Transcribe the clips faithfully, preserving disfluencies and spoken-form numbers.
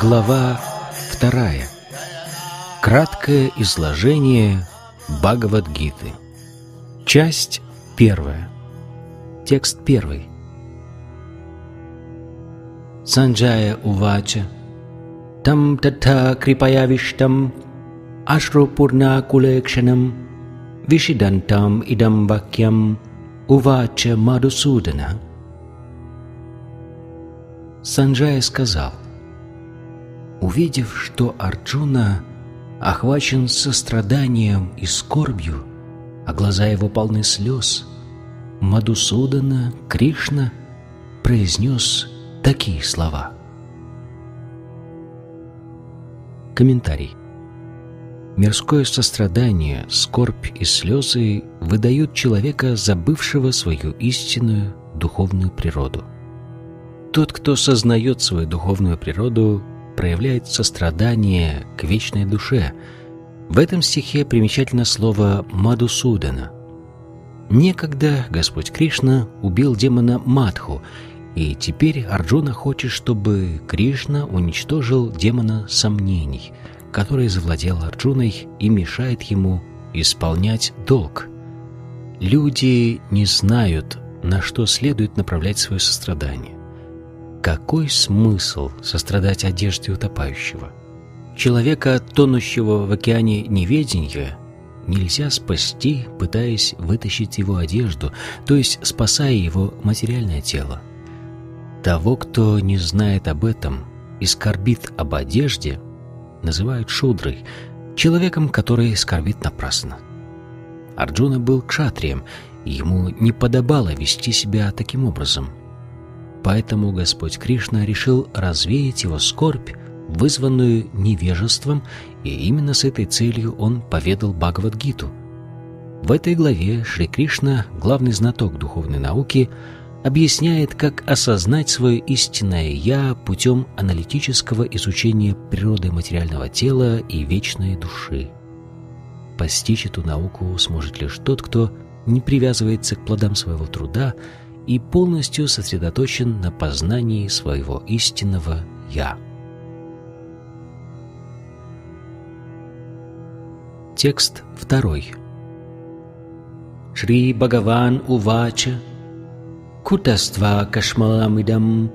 Глава вторая. Краткое изложение Бхагавад-гиты. Часть первая. Текст первый. Санджая увача. Там татха крипаявиштам ашропурна кулекшанам вишидантам идам вакьям увача Мадхусудана. Санджая сказал: увидев, что Арджуна охвачен состраданием и скорбью, а глаза его полны слез, Мадхусудана, Кришна, произнес такие слова. Комментарий. Мирское сострадание, скорбь и слезы выдают человека, забывшего свою истинную духовную природу. Тот, кто сознает свою духовную природу, проявляет сострадание к вечной душе. В этом стихе примечательно слово «Мадхусудана». Некогда Господь Кришна убил демона Мадху, и теперь Арджуна хочет, чтобы Кришна уничтожил демона сомнений, который завладел Арджуной и мешает ему исполнять долг. Люди не знают, на что следует направлять свое сострадание. Какой смысл сострадать одежде утопающего? Человека, тонущего в океане неведения, нельзя спасти, пытаясь вытащить его одежду, то есть спасая его материальное тело. Того, кто не знает об этом и скорбит об одежде, называют шудрой, человеком, который скорбит напрасно. Арджуна был кшатрием, и ему не подобало вести себя таким образом. Поэтому Господь Кришна решил развеять его скорбь, вызванную невежеством, и именно с этой целью он поведал Бхагавад-гиту. В этой главе Шри Кришна, главный знаток духовной науки, объясняет, как осознать свое истинное «я» путем аналитического изучения природы материального тела и вечной души. Постичь эту науку сможет лишь тот, кто не привязывается к плодам своего труда и полностью сосредоточен на познании своего истинного «Я». Текст второй. Шри Бхагаван увача кутаства кашмаламидам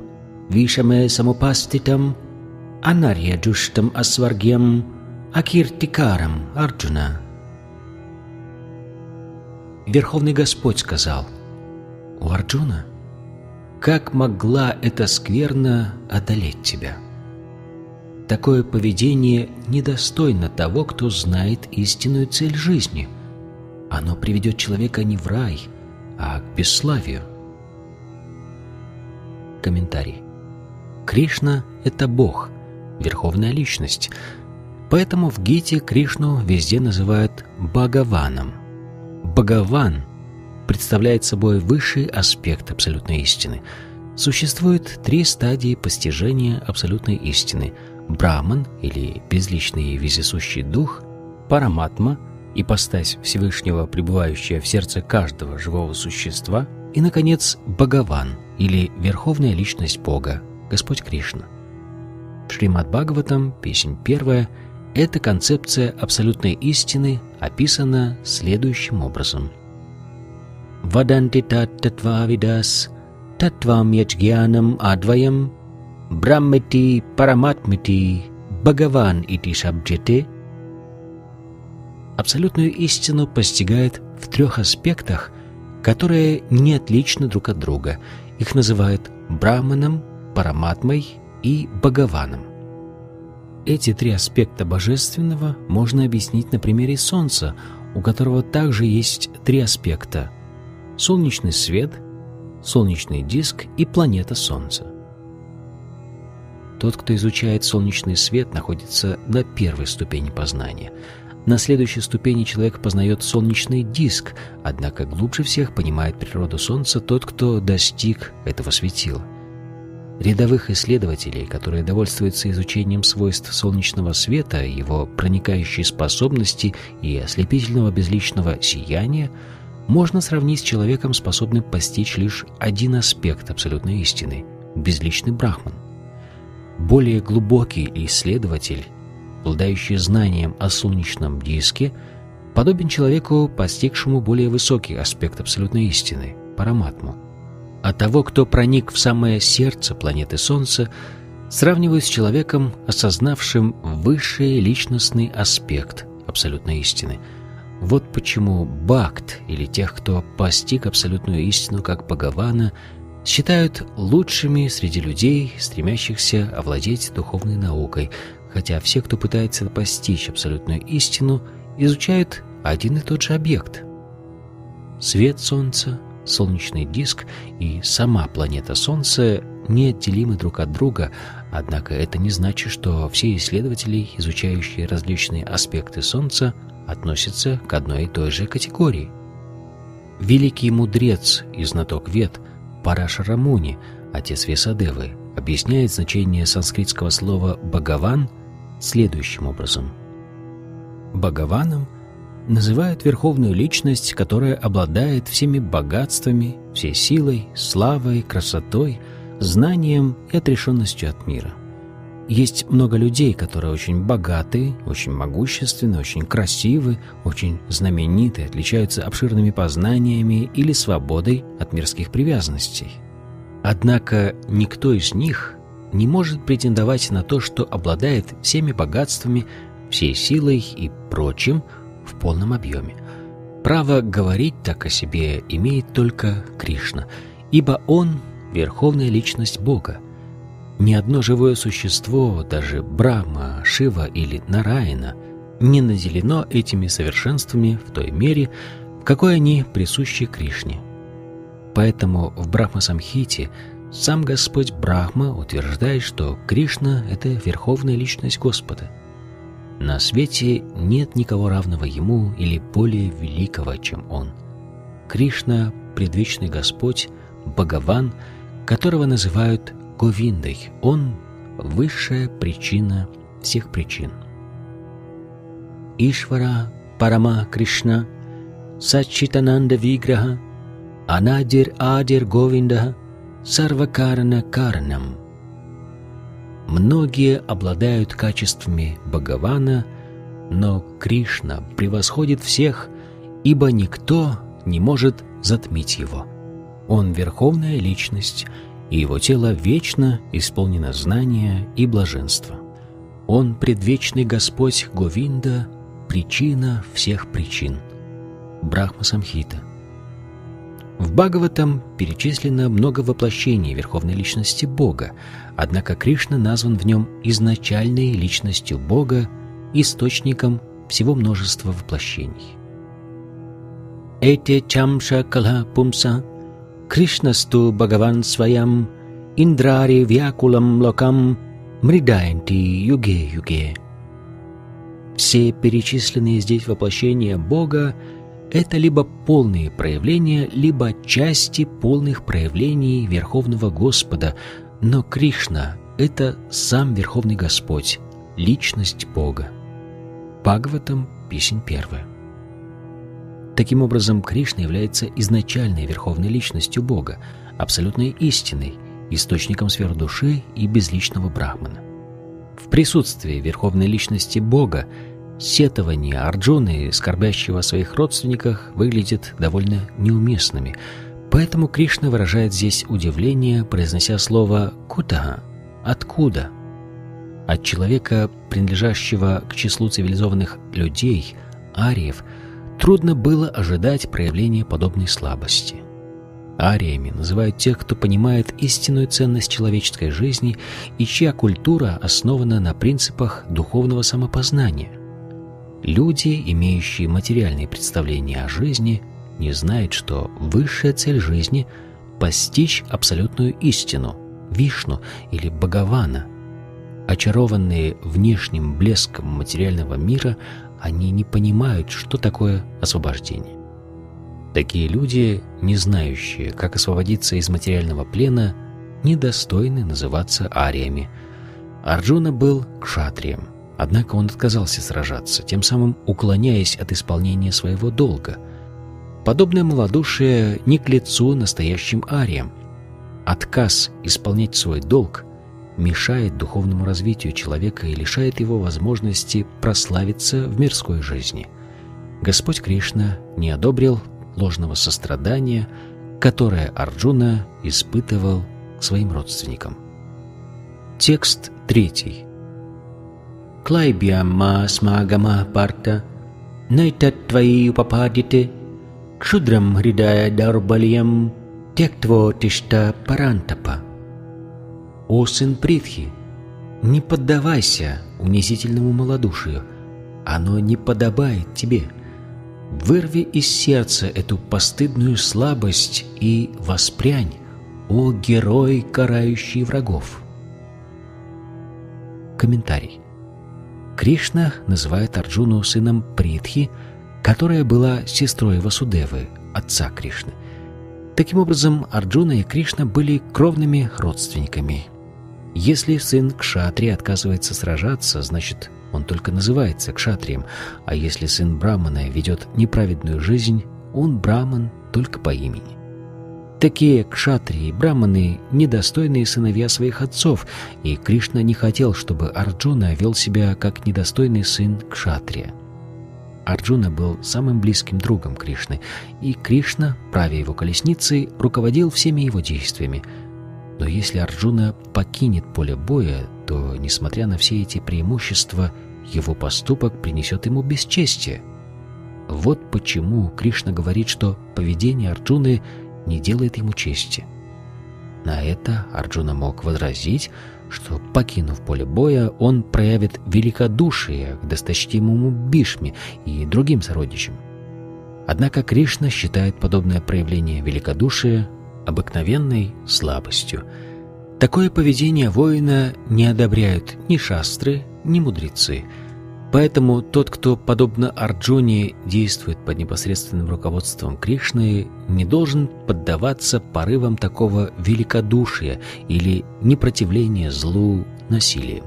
вишаме самупаститам анарья джуштам асваргьям акиртикарам Арджуна. Верховный Господь сказал: «О, Арджуна, как могла эта скверна одолеть тебя? Такое поведение недостойно того, кто знает истинную цель жизни. Оно приведет человека не в рай, а к бесславию». Комментарий. Кришна — это Бог, Верховная Личность, поэтому в Гите Кришну везде называют Бхагаваном. Бхагаван представляет собой высший аспект абсолютной истины. Существует три стадии постижения абсолютной истины: Брахман, или безличный и вездесущий дух, Параматма, ипостась Всевышнего, пребывающая в сердце каждого живого существа, и, наконец, Бхагаван, или Верховная Личность Бога, Господь Кришна. В Шримад-Бхагаватам, песнь первая, эта концепция абсолютной истины описана следующим образом. Ваданти тат татвавидас татвам ячгьянам адваям Брахмити параматмити Бхагаван ити шабджете. Абсолютную истину постигает в трех аспектах, которые не отличны друг от друга. Их называют Брахманом, Параматмой и Бхагаваном. Эти три аспекта божественного можно объяснить на примере Солнца, у которого также есть три аспекта – солнечный свет, солнечный диск и планета Солнца. Тот, кто изучает солнечный свет, находится на первой ступени познания. На следующей ступени человек познает солнечный диск, однако глубже всех понимает природу Солнца тот, кто достиг этого светила. Рядовых исследователей, которые довольствуются изучением свойств солнечного света, его проникающей способности и ослепительного безличного сияния, можно сравнить с человеком, способным постичь лишь один аспект абсолютной истины – безличный Брахман. Более глубокий исследователь, обладающий знанием о солнечном диске, подобен человеку, постигшему более высокий аспект абсолютной истины – параматму. А того, кто проник в самое сердце планеты Солнца, сравнивают с человеком, осознавшим высший личностный аспект абсолютной истины. Вот почему бхакт, или тех, кто постиг абсолютную истину как Бхагавана, считают лучшими среди людей, стремящихся овладеть духовной наукой, хотя все, кто пытается постичь абсолютную истину, изучают один и тот же объект – свет Солнца, солнечный диск и сама планета Солнца неотделимы друг от друга, однако это не значит, что все исследователи, изучающие различные аспекты Солнца, относятся к одной и той же категории. Великий мудрец и знаток вед Парашара Муни, отец Васудевы, объясняет значение санскритского слова «бхагаван» следующим образом. «Бхагаваном» называют верховную личность, которая обладает всеми богатствами, всей силой, славой, красотой, знанием и отрешенностью от мира. Есть много людей, которые очень богаты, очень могущественны, очень красивы, очень знамениты, отличаются обширными познаниями или свободой от мирских привязанностей. Однако никто из них не может претендовать на то, что обладает всеми богатствами, всей силой и прочим, в полном объеме. Право говорить так о себе имеет только Кришна, ибо Он — верховная личность Бога. Ни одно живое существо, даже Брахма, Шива или Нарайна, не наделено этими совершенствами в той мере, в какой они присущи Кришне. Поэтому в Брахма-самхите сам Господь Брахма утверждает, что Кришна — это верховная личность Господа. На свете нет никого равного Ему или более великого, чем Он. Кришна — предвечный Господь, Бхагаван, которого называют Говиндой. Он — высшая причина всех причин. Ишвара Парама Кришна Саччитананда Виграха Анадир Адир Говинда Сарвакарана Каранам. Многие обладают качествами Бхагавана, но Кришна превосходит всех, ибо никто не может затмить его. Он — верховная личность, и его тело вечно исполнено знания и блаженства. Он — предвечный Господь Говинда, причина всех причин. Брахма-самхита. В Бхагаватам перечислено много воплощений Верховной Личности Бога, однако Кришна назван в нем изначальной Личностью Бога, источником всего множества воплощений. Эте чамша кала пумса, Кришнасту Бхагаван своям, Индрари вьякулам локам, мридаянти юге-юге. Все перечисленные здесь воплощения Бога это либо полные проявления, либо части полных проявлений Верховного Господа, но Кришна — это сам Верховный Господь, Личность Бога. Бхагаватам, песнь первая. Таким образом, Кришна является изначальной Верховной Личностью Бога, абсолютной истиной, источником сфер души и безличного Брахмана. В присутствии Верховной Личности Бога сетования Арджуны, скорбящего о своих родственниках, выглядят довольно неуместными, поэтому Кришна выражает здесь удивление, произнося слово «кутаха» — «откуда?». От человека, принадлежащего к числу цивилизованных людей, ариев, трудно было ожидать проявления подобной слабости. Ариями называют тех, кто понимает истинную ценность человеческой жизни и чья культура основана на принципах духовного самопознания. Люди, имеющие материальные представления о жизни, не знают, что высшая цель жизни – постичь абсолютную истину, Вишну или Бхагавана. Очарованные внешним блеском материального мира, они не понимают, что такое освобождение. Такие люди, не знающие, как освободиться из материального плена, недостойны называться ариями. Арджуна был кшатрием, однако он отказался сражаться, тем самым уклоняясь от исполнения своего долга. Подобное малодушие не к лицу настоящим ариям. Отказ исполнять свой долг мешает духовному развитию человека и лишает его возможности прославиться в мирской жизни. Господь Кришна не одобрил ложного сострадания, которое Арджуна испытывал к своим родственникам. Текст третий. Клайбьяма смагама парта найтаттваи упападите кшудрам хридая дарбальям тектво тишта парантапа. О сын Притхи, не поддавайся унизительному малодушию, оно не подобает тебе. Вырви из сердца эту постыдную слабость и воспрянь, о герой, карающий врагов. Комментарий. Кришна называет Арджуну сыном Притхи, которая была сестрой Васудевы, отца Кришны. Таким образом, Арджуна и Кришна были кровными родственниками. Если сын кшатрии отказывается сражаться, значит, он только называется кшатрием, а если сын брамана ведет неправедную жизнь, он браман только по имени. Такие кшатрии и браманы – недостойные сыновья своих отцов, и Кришна не хотел, чтобы Арджуна вел себя как недостойный сын кшатрия. Арджуна был самым близким другом Кришны, и Кришна, правя его колесницей, руководил всеми его действиями. Но если Арджуна покинет поле боя, то, несмотря на все эти преимущества, его поступок принесет ему бесчестие. Вот почему Кришна говорит, что поведение Арджуны не делает ему чести. На это Арджуна мог возразить, что, покинув поле боя, он проявит великодушие к досточтимому Бхишме и другим сородичам. Однако Кришна считает подобное проявление великодушия обыкновенной слабостью. Такое поведение воина не одобряют ни шастры, ни мудрецы. Поэтому тот, кто, подобно Арджуне, действует под непосредственным руководством Кришны, не должен поддаваться порывам такого великодушия или непротивления злу насилием.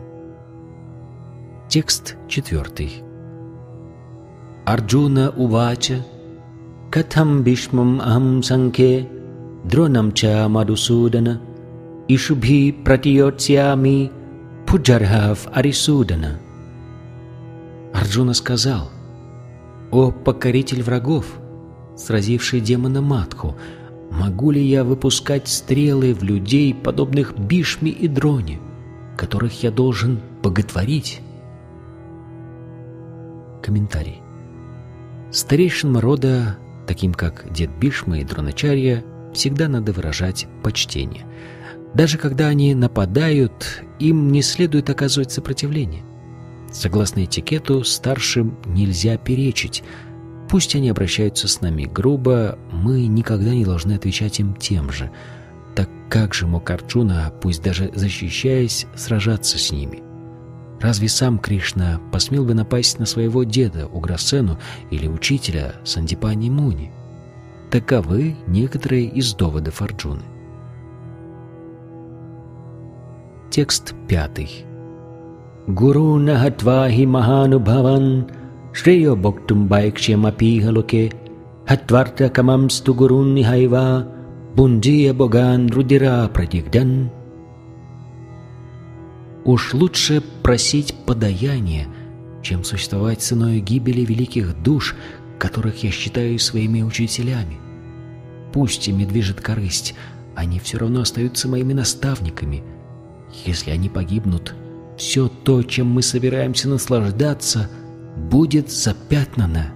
Текст четвертый. Арджуна увача катхам бишмам ахам санке дронам ча мадхусудана ишубхи пратиотсями пуджархав арисудана. Арджуна сказал: «О покоритель врагов, сразивший демона Мадху, могу ли я выпускать стрелы в людей, подобных Бхишме и Дроне, которых я должен боготворить?» Комментарий. Старейшинам рода, таким как дед Бхишма и Дроначарья, всегда надо выражать почтение. Даже когда они нападают, им не следует оказывать сопротивление. Согласно этикету, старшим нельзя перечить. Пусть они обращаются с нами грубо, мы никогда не должны отвечать им тем же. Так как же мог Арджуна, пусть даже защищаясь, сражаться с ними? Разве сам Кришна посмел бы напасть на своего деда Уграсену или учителя Сандипани Муни? Таковы некоторые из доводов Арджуны. Текст пятый. Гуру нахатвахи маханубхаван шреё боктум байкшем апихалоке хатварта камамсту гурун нихайва бунджия боган рудира прадигдан. Уж лучше просить подаяние, чем существовать ценой гибели великих душ, которых я считаю своими учителями. Пусть ими движет корысть, они все равно остаются моими наставниками. Если они погибнут, все то, чем мы собираемся наслаждаться, будет запятнано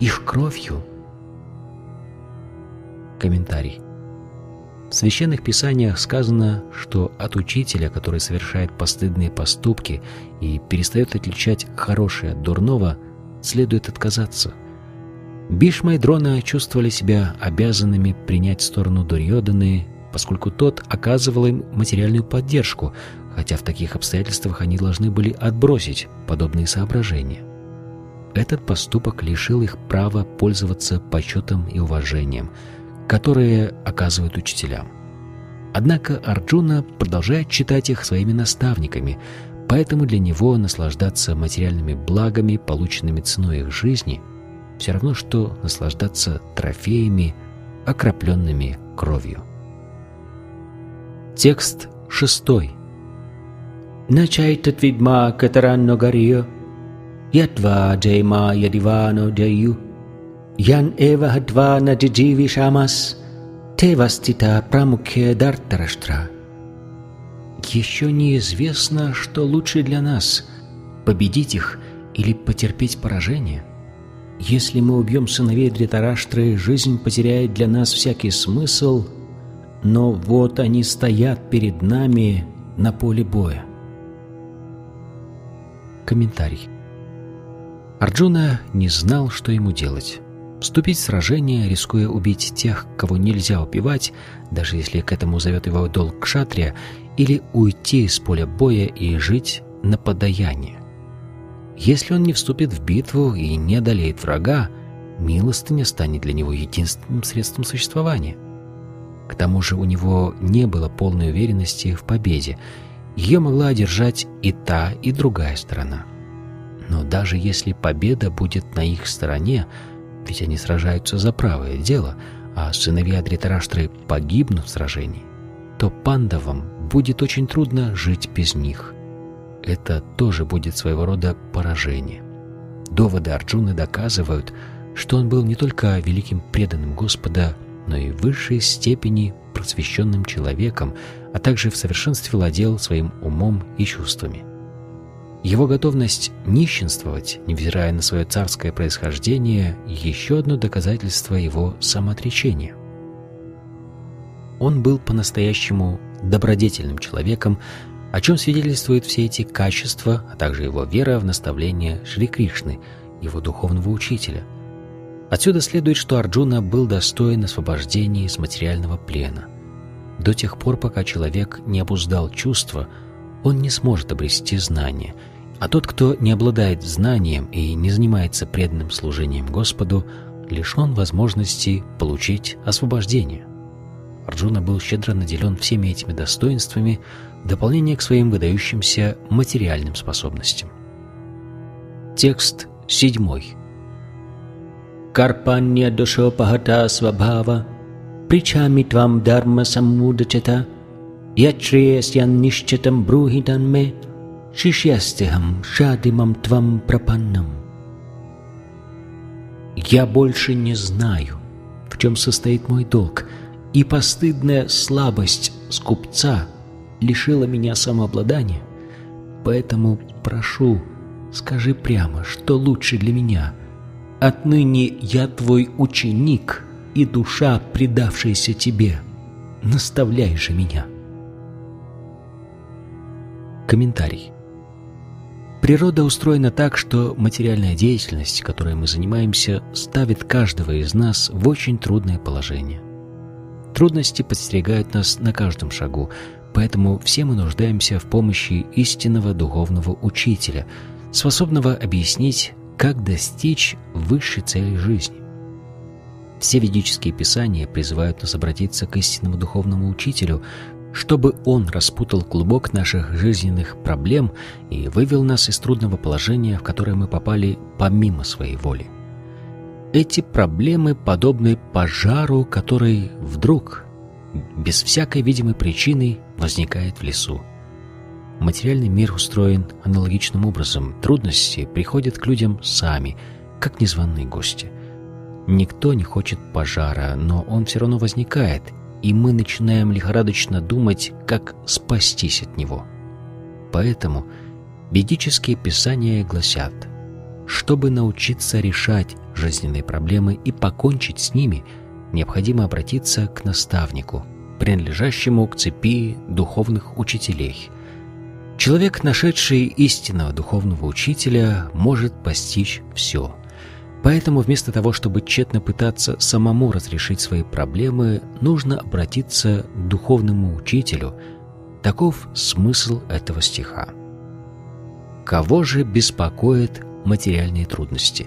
их кровью. Комментарий. В священных писаниях сказано, что от учителя, который совершает постыдные поступки и перестает отличать хорошее от дурного, следует отказаться. Бхишма и Дрона чувствовали себя обязанными принять сторону Дурьоданы, поскольку тот оказывал им материальную поддержку, хотя в таких обстоятельствах они должны были отбросить подобные соображения. Этот поступок лишил их права пользоваться почетом и уважением, которые оказывают учителям. Однако Арджуна продолжает считать их своими наставниками, поэтому для него наслаждаться материальными благами, полученными ценой их жизни, все равно, что наслаждаться трофеями, окропленными кровью. Текст шестой. Начайтат видма катаранно гарьё, ятва джайма ядивано джаю. Ян эва хатва наджидживи шамас, тевастита прамукхе дартараштра. Еще неизвестно, что лучше для нас – победить их или потерпеть поражение. Если мы убьем сыновей Дхритараштры, жизнь потеряет для нас всякий смысл, но вот они стоят перед нами на поле боя. Комментарий. Арджуна не знал, что ему делать. Вступить в сражение, рискуя убить тех, кого нельзя убивать, даже если к этому зовет его долг кшатрия, или уйти из поля боя и жить на подаяние. Если он не вступит в битву и не одолеет врага, милостыня станет для него единственным средством существования. К тому же у него не было полной уверенности в победе, ее могла одержать и та, и другая сторона. Но даже если победа будет на их стороне, ведь они сражаются за правое дело, а сыновья Дхритараштры погибнут в сражении, то пандавам будет очень трудно жить без них. Это тоже будет своего рода поражение. Доводы Арджуны доказывают, что он был не только великим преданным Господа, но и в высшей степени просвещенным человеком, а также в совершенстве владел своим умом и чувствами. Его готовность нищенствовать, невзирая на свое царское происхождение, еще одно доказательство его самоотречения. Он был по-настоящему добродетельным человеком, о чем свидетельствуют все эти качества, а также его вера в наставление Шри Кришны, его духовного учителя. Отсюда следует, что Арджуна был достоин освобождения из материального плена. До тех пор, пока человек не обуздал чувства, он не сможет обрести знания, а тот, кто не обладает знанием и не занимается преданным служением Господу, лишен возможности получить освобождение. Арджуна был щедро наделен всеми этими достоинствами в дополнение к своим выдающимся материальным способностям. Текст седьмой. Карпанья душо пахата свабхава, причами твам дарма саммудачата. Ячреясьян нищетам брухитанме, шишьястехам шадимам твам прапаннам. Я больше не знаю, в чем состоит мой долг, и постыдная слабость скупца лишила меня самообладания, поэтому прошу, скажи прямо, что лучше для меня. Отныне я твой ученик и душа, предавшаяся тебе, наставляй же меня. Комментарий. Природа устроена так, что материальная деятельность, которой мы занимаемся, ставит каждого из нас в очень трудное положение. Трудности подстерегают нас на каждом шагу, поэтому все мы нуждаемся в помощи истинного духовного учителя, способного объяснить, как достичь высшей цели жизни. Все ведические писания призывают нас обратиться к истинному духовному учителю, чтобы он распутал клубок наших жизненных проблем и вывел нас из трудного положения, в которое мы попали помимо своей воли. Эти проблемы подобны пожару, который вдруг, без всякой видимой причины, возникает в лесу. Материальный мир устроен аналогичным образом. Трудности приходят к людям сами, как незваные гости. Никто не хочет пожара, но он все равно возникает, и мы начинаем лихорадочно думать, как спастись от него. Поэтому ведические писания гласят: чтобы научиться решать жизненные проблемы и покончить с ними, необходимо обратиться к наставнику, принадлежащему к цепи духовных учителей. Человек, нашедший истинного духовного учителя, может постичь все. Поэтому вместо того, чтобы тщетно пытаться самому разрешить свои проблемы, нужно обратиться к духовному учителю. Таков смысл этого стиха. Кого же беспокоят материальные трудности?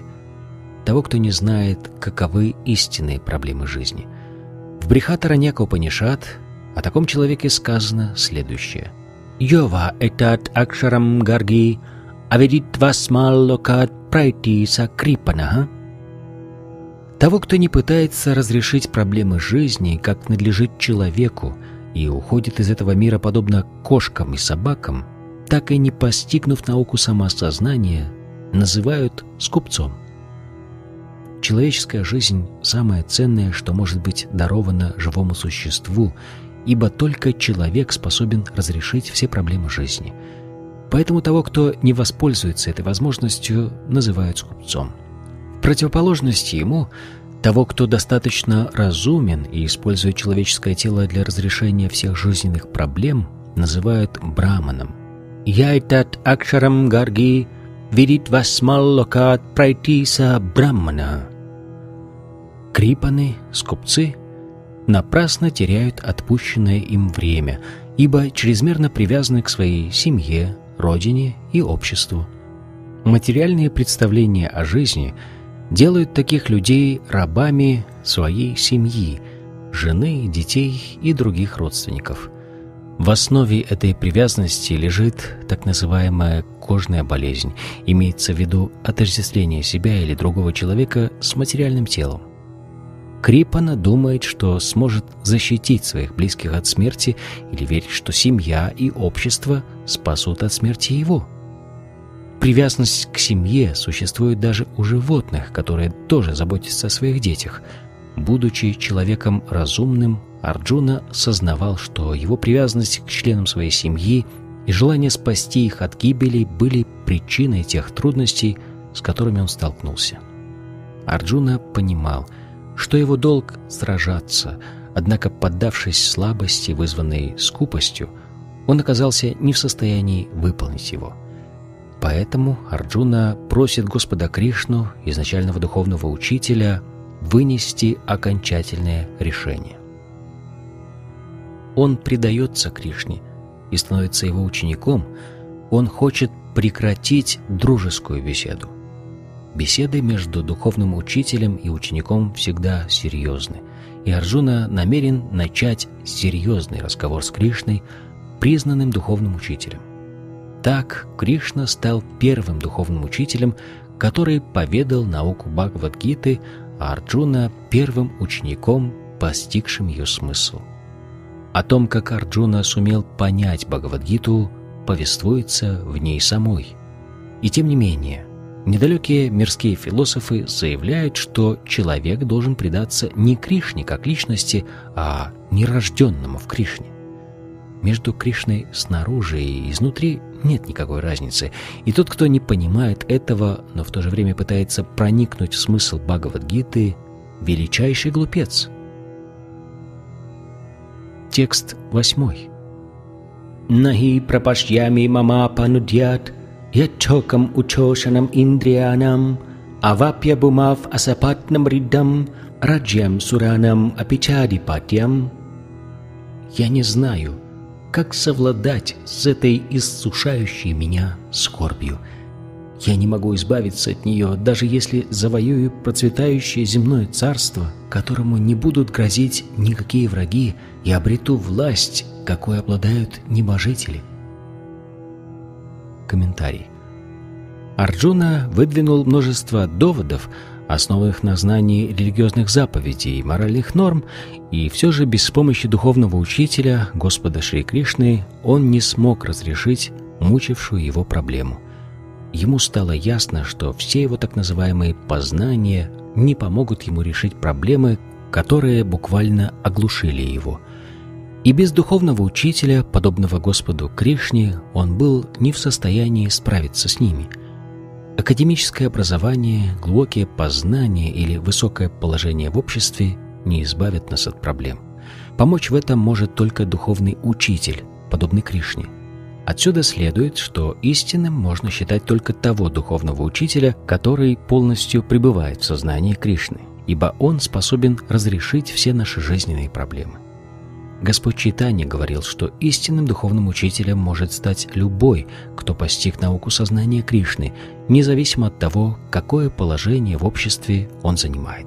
Того, кто не знает, каковы истинные проблемы жизни. В Брихатаранека-панишад о таком человеке сказано следующее: «Йова этат акшарам гарги, авидитвасмаллокат прайти сакрипанаха». Того, кто не пытается разрешить проблемы жизни, как надлежит человеку, и уходит из этого мира подобно кошкам и собакам, так и не постигнув науку самоосознания, называют скупцом. Человеческая жизнь – самое ценное, что может быть даровано живому существу, ибо только человек способен разрешить все проблемы жизни. Поэтому того, кто не воспользуется этой возможностью, называют скупцом. В противоположность ему, того, кто достаточно разумен и использует человеческое тело для разрешения всех жизненных проблем, называют браманом. «Яйтат акшарам гарги видит васмаллокат прайтиса брамана». Крипаны, скупцы, напрасно теряют отпущенное им время, ибо чрезмерно привязаны к своей семье, родине и обществу. Материальные представления о жизни делают таких людей рабами своей семьи, жены, детей и других родственников. В основе этой привязанности лежит так называемая кожная болезнь, имеется в виду отождествление себя или другого человека с материальным телом. Крипана думает, что сможет защитить своих близких от смерти, или верит, что семья и общество спасут от смерти его. Привязанность к семье существует даже у животных, которые тоже заботятся о своих детях. Будучи человеком разумным, Арджуна сознавал, что его привязанность к членам своей семьи и желание спасти их от гибели были причиной тех трудностей, с которыми он столкнулся. Арджуна понимал, что его долг – сражаться, однако, поддавшись слабости, вызванной скупостью, он оказался не в состоянии выполнить его. Поэтому Арджуна просит Господа Кришну, изначального духовного учителя, вынести окончательное решение. Он предается Кришне и становится его учеником. Он хочет прекратить дружескую беседу. Беседы между духовным учителем и учеником всегда серьезны, и Арджуна намерен начать серьезный разговор с Кришной, признанным духовным учителем. Так Кришна стал первым духовным учителем, который поведал науку Бхагавад-гиты, а Арджуна – первым учеником, постигшим ее смысл. О том, как Арджуна сумел понять Бхагавад-гиту, повествуется в ней самой. И тем не менее, недалекие мирские философы заявляют, что человек должен предаться не Кришне как личности, а нерожденному в Кришне. Между Кришной снаружи и изнутри нет никакой разницы, и тот, кто не понимает этого, но в то же время пытается проникнуть в смысл Бхагавад-гиты, величайший глупец. Текст восьмой. «Нахи прапашьями мама панудьят, ячокам учошанам индриянам, авапья бумав асапатнам риддам, раджьям суранам апичадипатьям». «Я не знаю, как совладать с этой иссушающей меня скорбью. Я не могу избавиться от нее, даже если завоюю процветающее земное царство, которому не будут грозить никакие враги, и обрету власть, какой обладают небожители». Комментарий. Арджуна выдвинул множество доводов, основанных на знании религиозных заповедей и моральных норм, и все же без помощи духовного учителя, Господа Шри Кришны, он не смог разрешить мучившую его проблему. Ему стало ясно, что все его так называемые познания не помогут ему решить проблемы, которые буквально оглушили его. И без духовного учителя, подобного Господу Кришне, он был не в состоянии справиться с ними. Академическое образование, глубокие познания или высокое положение в обществе не избавят нас от проблем. Помочь в этом может только духовный учитель, подобный Кришне. Отсюда следует, что истинным можно считать только того духовного учителя, который полностью пребывает в сознании Кришны, ибо он способен разрешить все наши жизненные проблемы. Господь Чайтанья говорил, что истинным духовным учителем может стать любой, кто постиг науку сознания Кришны, независимо от того, какое положение в обществе он занимает.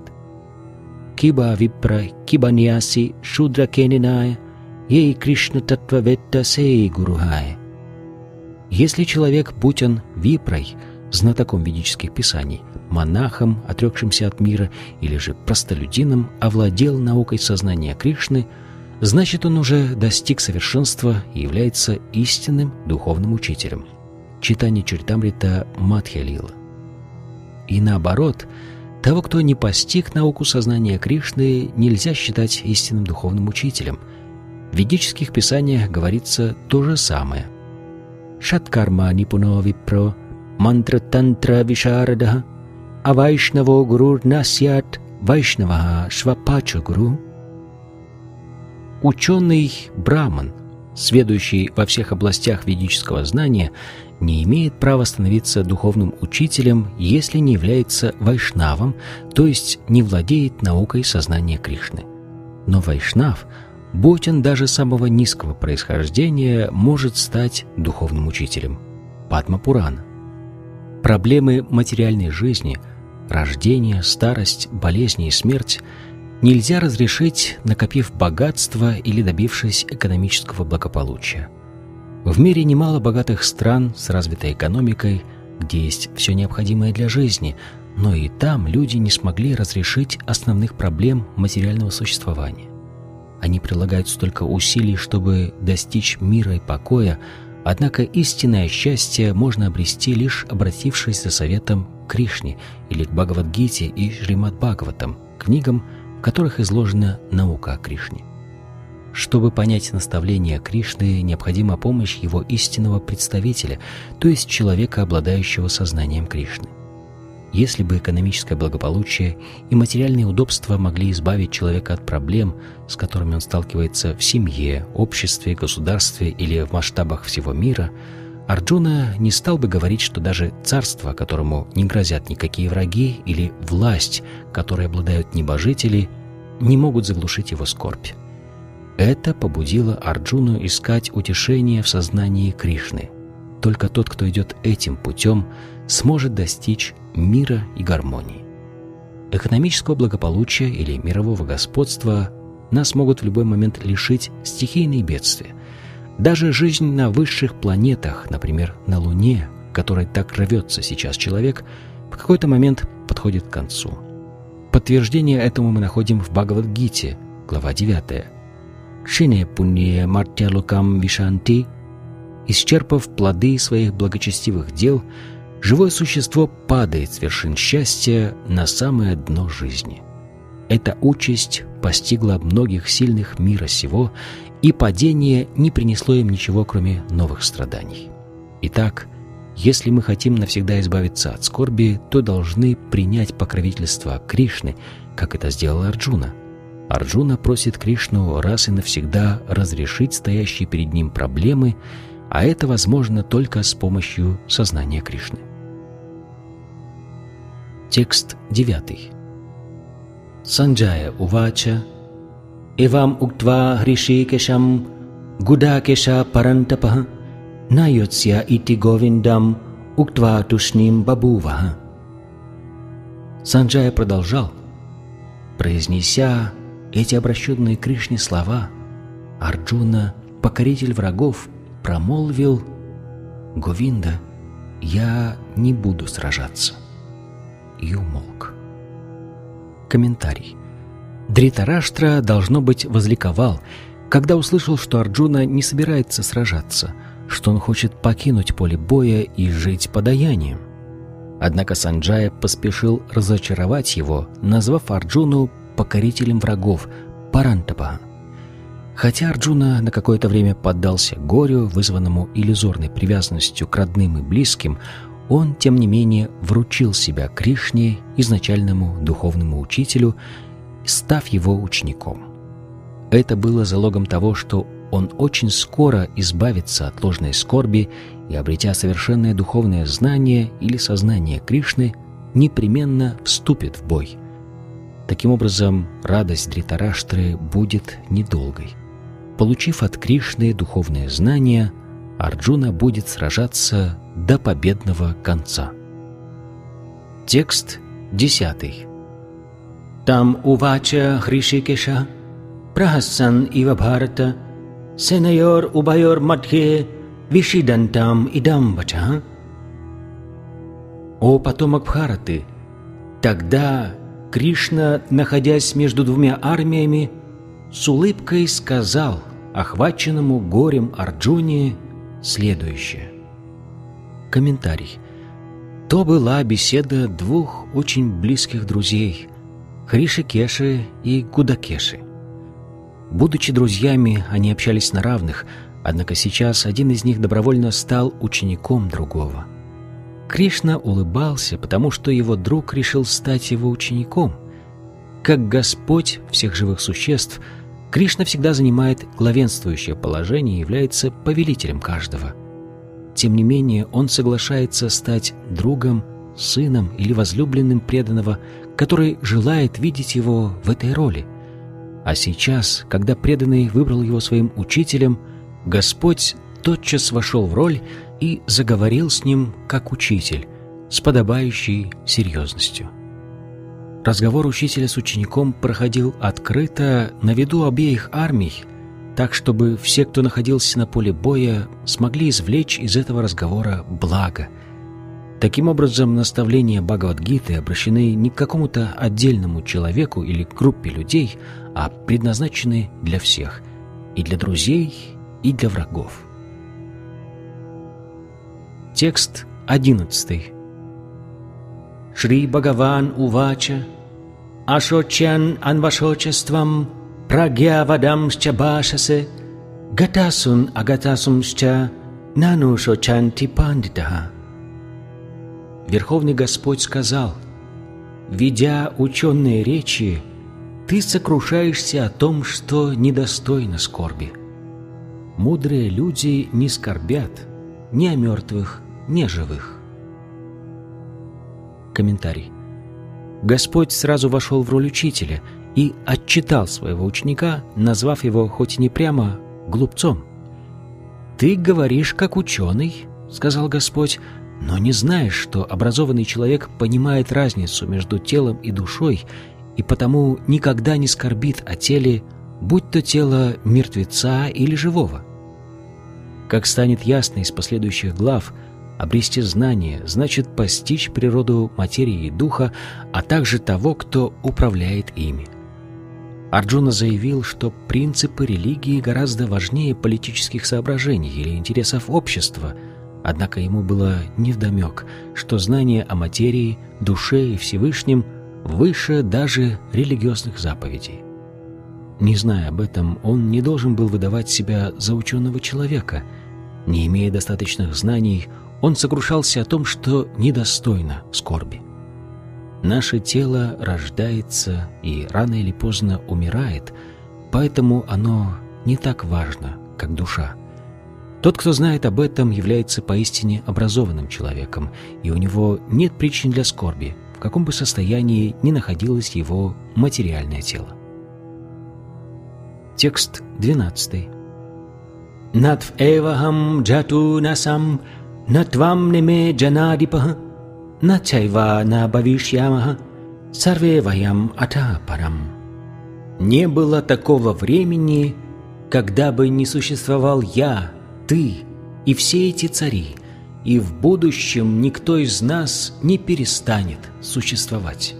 Киба випра, киба ньяси, шудра кенинай, ей Кришна таттваветта сей гурухай. Если человек, будь он випрой, знатоком ведических писаний, монахом, отрекшимся от мира, или же простолюдином, овладел наукой сознания Кришны, значит, он уже достиг совершенства и является истинным духовным учителем. Читание Чаритамрита Мадхья Лила. И наоборот, того, кто не постиг науку сознания Кришны, нельзя считать истинным духовным учителем. В ведических писаниях говорится то же самое. Шаткарма нипуно випро, мантра тантра вишарада, а вайшнаво гуру насят, вайшнава швапачу гуру. Ученый Брахман, сведущий во всех областях ведического знания, не имеет права становиться духовным учителем, если не является вайшнавом, то есть не владеет наукой сознания Кришны. Но вайшнав, будь он даже самого низкого происхождения, может стать духовным учителем. Падма Пурана. Проблемы материальной жизни, рождение, старость, болезни и смерть нельзя разрешить, накопив богатство или добившись экономического благополучия. В мире немало богатых стран с развитой экономикой, где есть все необходимое для жизни, но и там люди не смогли разрешить основных проблем материального существования. Они прилагают столько усилий, чтобы достичь мира и покоя, однако истинное счастье можно обрести, лишь обратившись за советом к Кришне или к Бхагавад-гите и Шримад-Бхагаватам, книгам, в которых изложена наука о Кришне. Чтобы понять наставления Кришны, необходима помощь его истинного представителя, то есть человека, обладающего сознанием Кришны. Если бы экономическое благополучие и материальные удобства могли избавить человека от проблем, с которыми он сталкивается в семье, обществе, государстве или в масштабах всего мира, Арджуна не стал бы говорить, что даже царство, которому не грозят никакие враги, или власть, которой обладают небожители, не могут заглушить его скорбь. Это побудило Арджуну искать утешение в сознании Кришны. Только тот, кто идет этим путем, сможет достичь мира и гармонии. Экономического благополучия или мирового господства нас могут в любой момент лишить стихийные бедствия. Даже жизнь на высших планетах, например, на Луне, которой так рвется сейчас человек, в какой-то момент подходит к концу. Подтверждение этому мы находим в Бхагавад-гите, глава девятая. Шине пунье мартялукам вишанти. Исчерпав плоды своих благочестивых дел, живое существо падает с вершин счастья на самое дно жизни. Эта участь постигла многих сильных мира сего, и падение не принесло им ничего, кроме новых страданий. Итак, если мы хотим навсегда избавиться от скорби, то должны принять покровительство Кришны, как это сделал Арджуна. Арджуна просит Кришну раз и навсегда разрешить стоящие перед ним проблемы, а это возможно только с помощью сознания Кришны. Текст девятый. Санджая увача эвам уктва Хришикешам гудакеша парантапаха найотсья ити говиндам уктва тушним бабуваха. Санджая продолжал: произнеся эти обращенные Кришне слова, Арджуна, покоритель врагов, промолвил: «Говинда, я не буду сражаться», и умолк. Комментарий. Дхритараштра, должно быть, возликовал, когда услышал, что Арджуна не собирается сражаться. что он хочет покинуть поле боя и жить подаянием. Однако Санджая поспешил разочаровать его, назвав Арджуну покорителем врагов Парантапа. Хотя Арджуна на какое-то время поддался горю, вызванному иллюзорной привязанностью к родным и близким, он, тем не менее, вручил себя Кришне, изначальному духовному учителю, став его учеником. Это было залогом того, что он очень скоро избавится от ложной скорби и, обретя совершенное духовное знание или сознание Кришны, непременно вступит в бой. Таким образом, радость Дхритараштры будет недолгой. Получив от Кришны духовные знания, Арджуна будет сражаться до победного конца. Текст десятый. Там увача Хришикеша, прахасан ива Бхарата, сенайор убайор мадхе, вишидантам идам вача. О потомок Бхараты, тогда Кришна, находясь между двумя армиями, с улыбкой сказал охваченному горем Арджуне следующее. Комментарий. То была беседа двух очень близких друзей – Хришикеши и Гудакеши. Будучи друзьями, они общались на равных, однако сейчас один из них добровольно стал учеником другого. Кришна улыбался, потому что его друг решил стать его учеником. Как Господь всех живых существ, Кришна всегда занимает главенствующее положение и является повелителем каждого. Тем не менее, он соглашается стать другом, сыном или возлюбленным преданного, который желает видеть его в этой роли. А сейчас, когда преданный выбрал его своим учителем, Господь тотчас вошел в роль и заговорил с ним как учитель, с подобающей серьезностью. Разговор учителя с учеником проходил открыто на виду обеих армий, так, чтобы все, кто находился на поле боя, смогли извлечь из этого разговора благо. Таким образом, наставления Бхагавад-гиты обращены не к какому-то отдельному человеку или группе людей, а предназначены для всех – и для друзей, и для врагов. Текст одиннадцатый. Шри Бхагаван увача, ашочан анвашочествам, прагьявадамшча башасе, гатасун агатасумшча, нанушочанти пандитаха. Верховный Господь сказал: «Ведя ученые речи, ты сокрушаешься о том, что недостойно скорби. Мудрые люди не скорбят ни о мертвых, ни о живых». Комментарий. Господь сразу вошел в роль учителя и отчитал своего ученика, назвав его, хоть и не прямо, глупцом. «Ты говоришь, как ученый, — сказал Господь, — но не знаешь, что образованный человек понимает разницу между телом и душой и потому никогда не скорбит о теле, будь то тело мертвеца или живого». Как станет ясно из последующих глав, обрести знание значит постичь природу материи и духа, а также того, кто управляет ими. Арджуна заявил, что принципы религии гораздо важнее политических соображений или интересов общества, однако ему было невдомек, что знание о материи, душе и Всевышнем выше даже религиозных заповедей. Не зная об этом, он не должен был выдавать себя за ученого человека. Не имея достаточных знаний, он сокрушался о том, что недостойно скорби. Наше тело рождается и рано или поздно умирает, поэтому оно не так важно, как душа. Тот, кто знает об этом, является поистине образованным человеком, и у него нет причин для скорби, в каком бы состоянии ни находилось его материальное тело. Текст двенадцатый. Натв эвахам джату насам, натвам неме джанадипаха, начайва набавишьямаха, сарвеваям атапарам. Не было такого времени, когда бы не существовал я, ты и все эти цари, и в будущем никто из нас не перестанет существовать.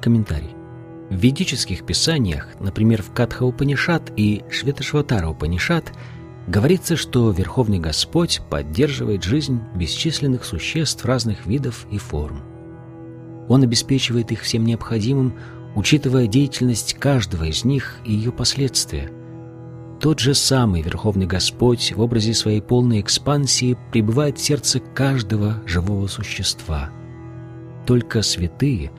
Комментарий. В ведических писаниях, например, в Катха-Упанишад и Шветашватара-Упанишад, говорится, что Верховный Господь поддерживает жизнь бесчисленных существ разных видов и форм. Он обеспечивает их всем необходимым, учитывая деятельность каждого из них и ее последствия. Тот же самый Верховный Господь в образе своей полной экспансии пребывает в сердце каждого живого существа. Только святые,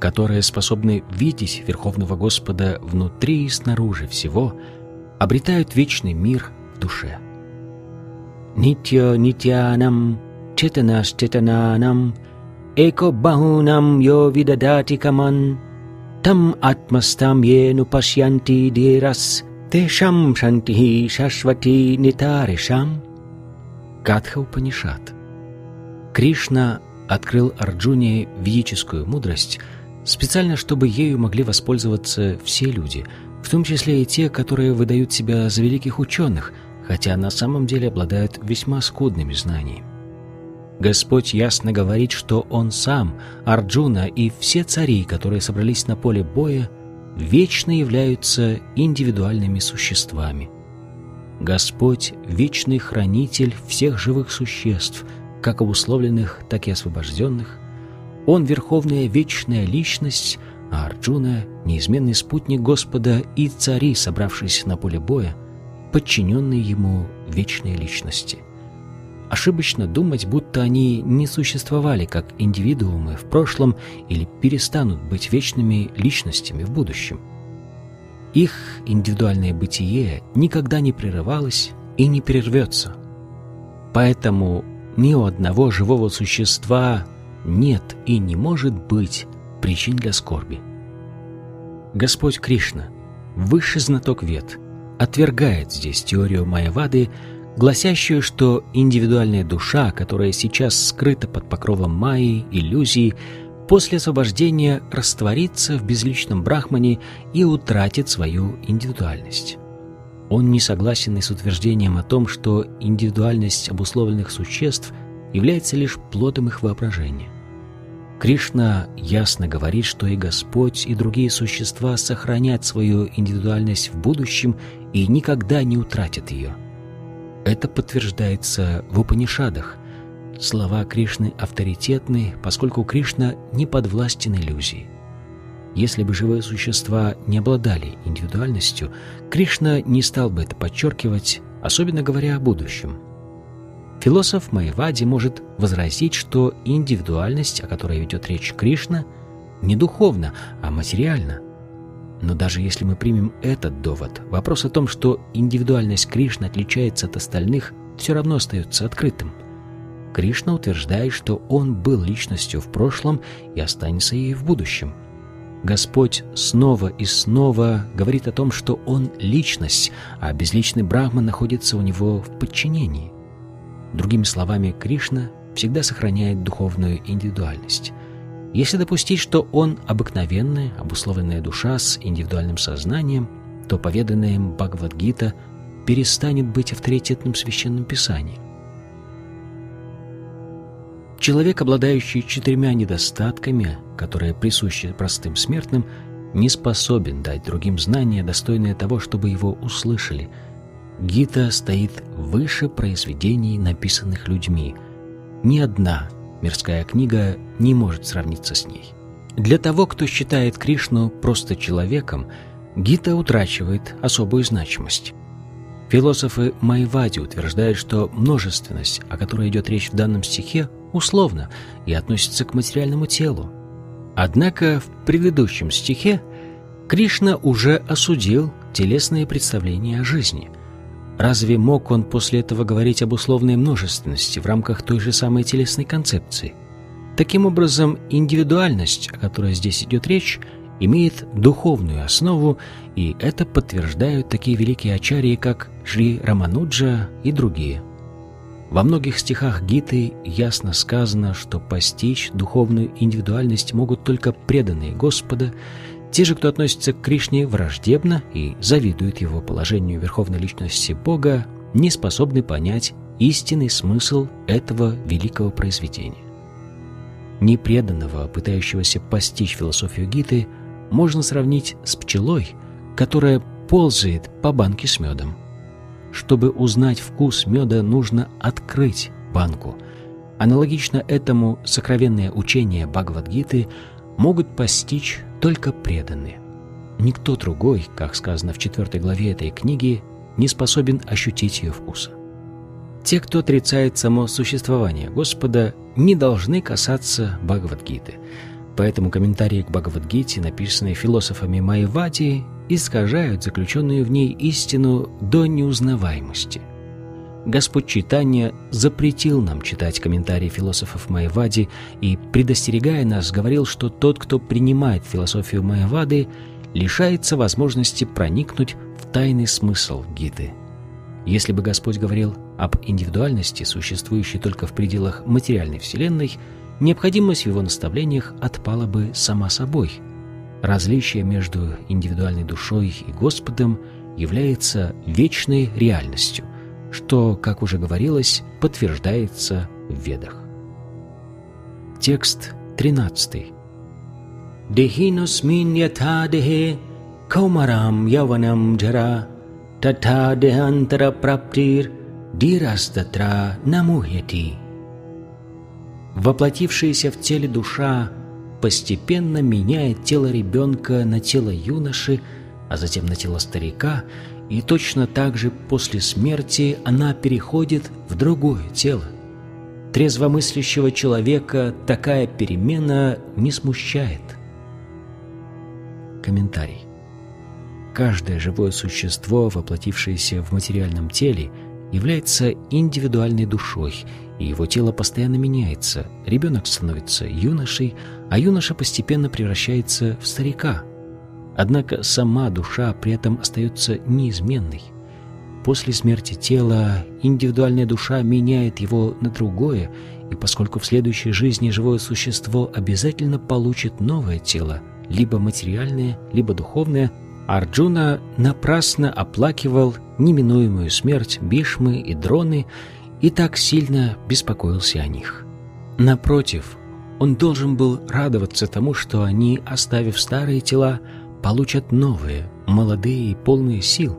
которые способны видеть Верховного Господа внутри и снаружи всего, обретают вечный мир в душе. Нитьо нитьянам, четанаш четананам, эко бахунам йо видадати каман, там атмастам ену пашьянти дирас, тешам шантихи шашвати нитаришам. Катха-Упанишад. Кришна открыл Арджуне ведическую мудрость специально, чтобы ею могли воспользоваться все люди, в том числе и те, которые выдают себя за великих ученых, хотя на самом деле обладают весьма скудными знаниями. Господь ясно говорит, что Он сам, Арджуна и все цари, которые собрались на поле боя, вечно являются индивидуальными существами. Господь – вечный хранитель всех живых существ, как обусловленных, так и освобожденных. Он – верховная вечная личность, а Арджуна – неизменный спутник Господа и цари, собравшись на поле боя, подчиненные ему вечные личности. Ошибочно думать, будто они не существовали как индивидуумы в прошлом или перестанут быть вечными личностями в будущем. Их индивидуальное бытие никогда не прерывалось и не прервется. Поэтому ни у одного живого существа нет и не может быть причин для скорби. Господь Кришна, высший знаток вед, отвергает здесь теорию Майавады, гласящую, что индивидуальная душа, которая сейчас скрыта под покровом майи, иллюзии, после освобождения растворится в безличном брахмане и утратит свою индивидуальность. Он не согласен и с утверждением о том, что индивидуальность обусловленных существ является лишь плодом их воображения. Кришна ясно говорит, что и Господь, и другие существа сохранят свою индивидуальность в будущем и никогда не утратят ее. Это подтверждается в Упанишадах. Слова Кришны авторитетны, поскольку Кришна не подвластен иллюзии. Если бы живые существа не обладали индивидуальностью, Кришна не стал бы это подчеркивать, особенно говоря о будущем. Философ Майавади может возразить, что индивидуальность, о которой ведет речь Кришна, не духовна, а материальна. Но даже если мы примем этот довод, вопрос о том, что индивидуальность Кришны отличается от остальных, все равно остается открытым. Кришна утверждает, что Он был личностью в прошлом и останется ею в будущем. Господь снова и снова говорит о том, что Он — личность, а безличный Брахман находится у Него в подчинении. Другими словами, Кришна всегда сохраняет духовную индивидуальность. Если допустить, что Он – обыкновенная, обусловленная душа с индивидуальным сознанием, то поведанная им Бхагавад-гита перестанет быть авторитетным священным писанием. Человек, обладающий четырьмя недостатками, которые присущи простым смертным, не способен дать другим знания, достойные того, чтобы его услышали. Гита стоит выше произведений, написанных людьми. Ни одна мирская книга не может сравниться с ней. Для того, кто считает Кришну просто человеком, гита утрачивает особую значимость. Философы Майавади утверждают, что множественность, о которой идет речь в данном стихе, условна и относится к материальному телу. Однако в предыдущем стихе Кришна уже осудил телесные представления о жизни. Разве мог он после этого говорить об условной множественности в рамках той же самой телесной концепции? Таким образом, индивидуальность, о которой здесь идет речь, имеет духовную основу, и это подтверждают такие великие ачарьи, как Шри Рамануджа и другие. Во многих стихах Гиты ясно сказано, что постичь духовную индивидуальность могут только преданные Господа, те же, кто относится к Кришне враждебно и завидует его положению Верховной Личности Бога, не способны понять истинный смысл этого великого произведения. Непреданного, пытающегося постичь философию Гиты, можно сравнить с пчелой, которая ползает по банке с медом. Чтобы узнать вкус меда, нужно открыть банку. Аналогично этому сокровенное учение Бхагавад-гиты могут постичь только преданные. Никто другой, как сказано в четвёртой главе этой книги, не способен ощутить ее вкуса. Те, кто отрицает само существование Господа, не должны касаться Бхагавад-гиты. Поэтому комментарии к Бхагавад-гите, написанные философами Майавади, искажают заключенную в ней истину до неузнаваемости. Господь Чайтанья запретил нам читать комментарии философов Майавади и, предостерегая нас, говорил, что тот, кто принимает философию Майавады, лишается возможности проникнуть в тайный смысл гиты. Если бы Господь говорил об индивидуальности, существующей только в пределах материальной вселенной, необходимость в его наставлениях отпала бы сама собой. Различие между индивидуальной душой и Господом является вечной реальностью, что, как уже говорилось, подтверждается в Ведах. Текст тринадцатый. Дехиносмин ятха дехе каумарам яванам джара татха дехантара праптир дирастатра намухети. Воплотившаяся в теле душа постепенно меняет тело ребенка на тело юноши, а затем на тело старика, и точно так же после смерти она переходит в другое тело. Трезвомыслящего человека такая перемена не смущает. Комментарий. Каждое живое существо, воплотившееся в материальном теле, является индивидуальной душой, и его тело постоянно меняется. Ребенок становится юношей, а юноша постепенно превращается в старика. Однако сама душа при этом остается неизменной. После смерти тела индивидуальная душа меняет его на другое, и поскольку в следующей жизни живое существо обязательно получит новое тело, либо материальное, либо духовное, Арджуна напрасно оплакивал неминуемую смерть Бхишмы и Дроны и так сильно беспокоился о них. Напротив, он должен был радоваться тому, что они, оставив старые тела, получат новые, молодые и полные сил.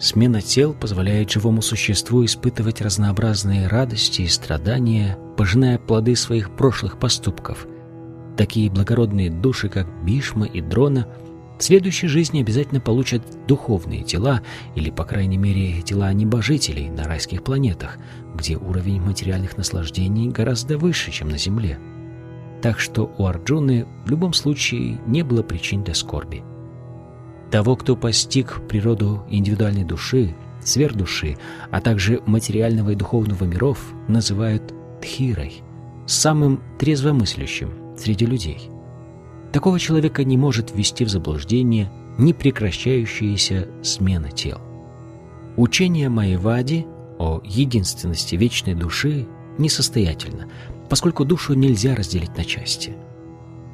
Смена тел позволяет живому существу испытывать разнообразные радости и страдания, пожиная плоды своих прошлых поступков. Такие благородные души, как Бхишма и Дрона, в следующей жизни обязательно получат духовные тела, или, по крайней мере, тела небожителей на райских планетах, где уровень материальных наслаждений гораздо выше, чем на Земле. Так что у Арджуны в любом случае не было причин для скорби. Того, кто постиг природу индивидуальной души, сверхдуши, а также материального и духовного миров, называют Дхирой, самым трезвомыслящим среди людей. Такого человека не может ввести в заблуждение непрекращающаяся смена тел. Учение Майавади о единственности вечной души несостоятельно, поскольку душу нельзя разделить на части.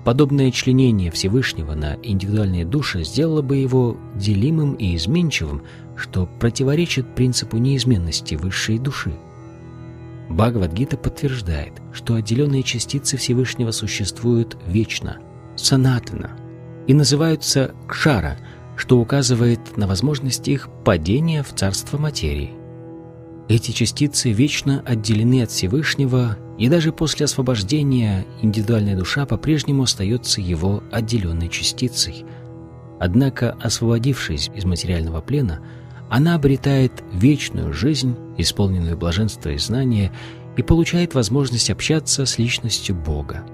Подобное членение Всевышнего на индивидуальные души сделало бы его делимым и изменчивым, что противоречит принципу неизменности высшей души. Бхагавад-гита подтверждает, что отделенные частицы Всевышнего существуют вечно, санатана, и называются кшара, что указывает на возможность их падения в царство материи. Эти частицы вечно отделены от Всевышнего, и даже после освобождения индивидуальная душа по-прежнему остается его отделенной частицей. Однако, освободившись из материального плена, она обретает вечную жизнь, исполненную блаженства и знания, и получает возможность общаться с личностью Бога.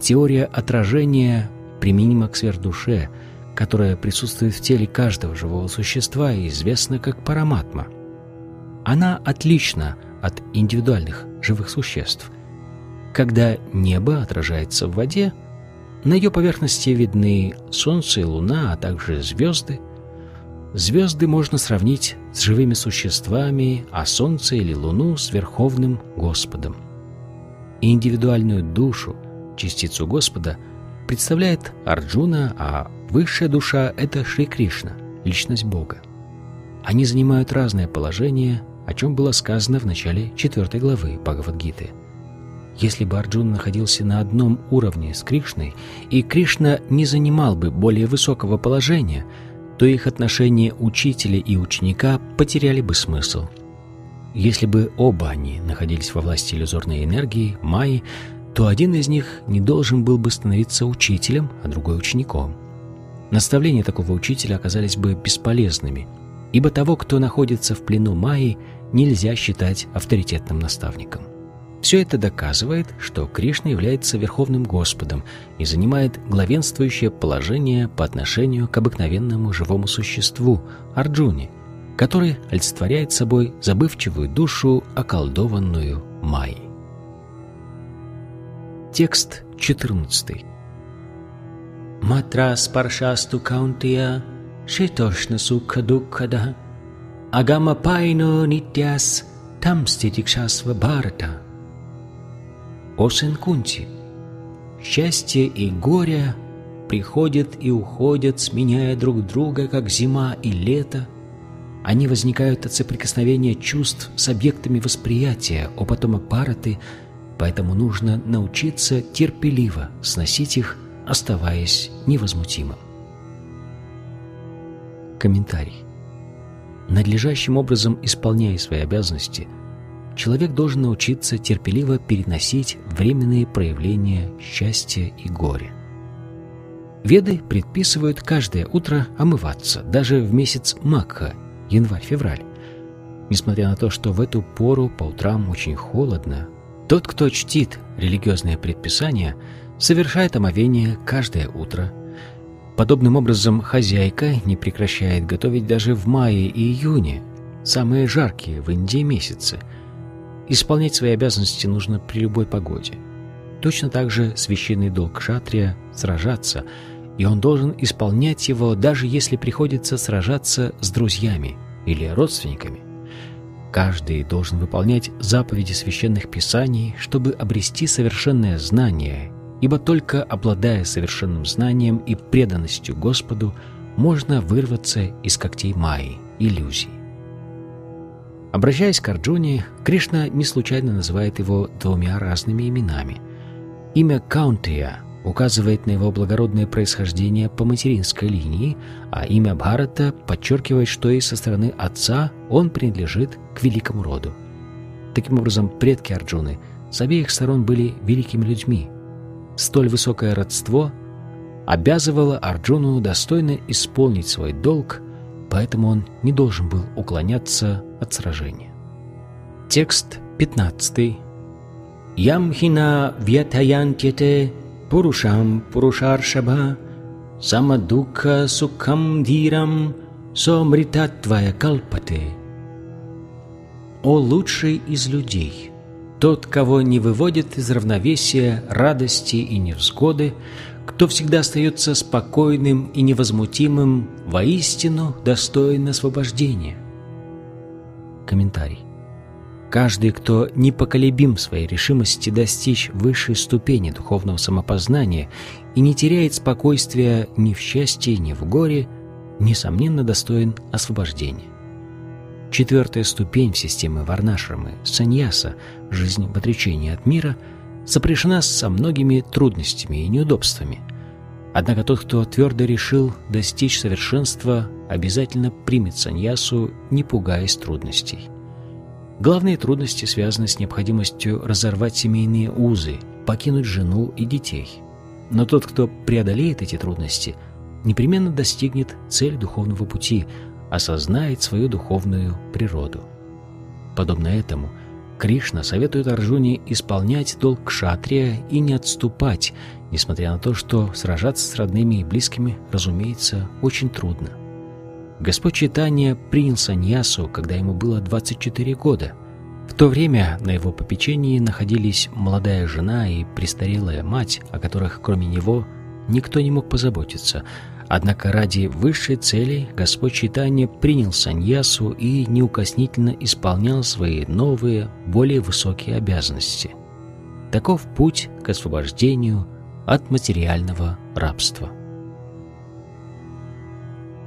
Теория отражения применима к сверхдуше, которая присутствует в теле каждого живого существа и известна как параматма. Она отлична от индивидуальных живых существ. Когда небо отражается в воде, на ее поверхности видны солнце и луна, а также звезды. Звезды можно сравнить с живыми существами, а солнце или луну с Верховным Господом. Индивидуальную душу, частицу Господа, представляет Арджуна, а высшая душа — это Шри Кришна, личность Бога. Они занимают разное положение, о чем было сказано в начале четвёртой главы Бхагавад-гиты. Если бы Арджуна находился на одном уровне с Кришной, и Кришна не занимал бы более высокого положения, то их отношения учителя и ученика потеряли бы смысл. Если бы оба они находились во власти иллюзорной энергии, майи, то один из них не должен был бы становиться учителем, а другой — учеником. Наставления такого учителя оказались бы бесполезными, ибо того, кто находится в плену майи, нельзя считать авторитетным наставником. Все это доказывает, что Кришна является Верховным Господом и занимает главенствующее положение по отношению к обыкновенному живому существу – Арджуне, который олицетворяет собой забывчивую душу, околдованную майей. Текст четырнадцатый. Матра спаршасту каунтия, шитошна сукха дукхада, агама пайно нитяс, там ститикшасва барата. О сын Кунти, счастье и горе приходят и уходят, сменяя друг друга, как зима и лето. Они возникают от соприкосновения чувств с объектами восприятия, о потомок Бхараты, поэтому нужно научиться терпеливо сносить их, оставаясь невозмутимым. Комментарий. Надлежащим образом исполняя свои обязанности, человек должен научиться терпеливо переносить временные проявления счастья и горя. Веды предписывают каждое утро омываться, даже в месяц Магха, январь-февраль. Несмотря на то, что в эту пору по утрам очень холодно, тот, кто чтит религиозные предписания, совершает омовение каждое утро. Подобным образом хозяйка не прекращает готовить даже в мае и июне, самые жаркие в Индии месяцы. Исполнять свои обязанности нужно при любой погоде. Точно так же священный долг кшатрия – сражаться, и он должен исполнять его, даже если приходится сражаться с друзьями или родственниками. Каждый должен выполнять заповеди священных писаний, чтобы обрести совершенное знание, ибо только обладая совершенным знанием и преданностью Господу можно вырваться из когтей майи, иллюзий. Обращаясь к Арджуне, Кришна не случайно называет его двумя разными именами. Имя Каунтия указывает на его благородное происхождение по материнской линии, а имя Бхарата подчеркивает, что и со стороны отца он принадлежит к великому роду. Таким образом, предки Арджуны с обеих сторон были великими людьми. Столь высокое родство обязывало Арджуну достойно исполнить свой долг, поэтому он не должен был уклоняться от сражения. Текст пятнадцатый. Ямхина вьятаянтьете пурушам пурушаршаба самадукха сукхам дирам сомритатвая калпате. О лучший из людей, тот, кого не выводит из равновесия радости и невзгоды, кто всегда остается спокойным и невозмутимым, воистину достоин освобождения. Комментарий. Каждый, кто непоколебим в своей решимости достичь высшей ступени духовного самопознания и не теряет спокойствия ни в счастье, ни в горе, несомненно достоин освобождения. Четвертая ступень в системе варнашрамы, саньяса, жизнь в отречении от мира, сопряжена со многими трудностями и неудобствами. Однако тот, кто твердо решил достичь совершенства, обязательно примет саньясу, не пугаясь трудностей. Главные трудности связаны с необходимостью разорвать семейные узы, покинуть жену и детей. Но тот, кто преодолеет эти трудности, непременно достигнет цели духовного пути, осознает свою духовную природу. Подобно этому, Кришна советует Арджуне исполнять долг кшатрия и не отступать, несмотря на то, что сражаться с родными и близкими, разумеется, очень трудно. Господь Чайтанья принял саньясу, когда ему было двадцать четыре года. В то время на его попечении находились молодая жена и престарелая мать, о которых кроме него никто не мог позаботиться. Однако ради высшей цели Господь Чайтанья принял саньясу и неукоснительно исполнял свои новые, более высокие обязанности. Таков путь к освобождению от материального рабства.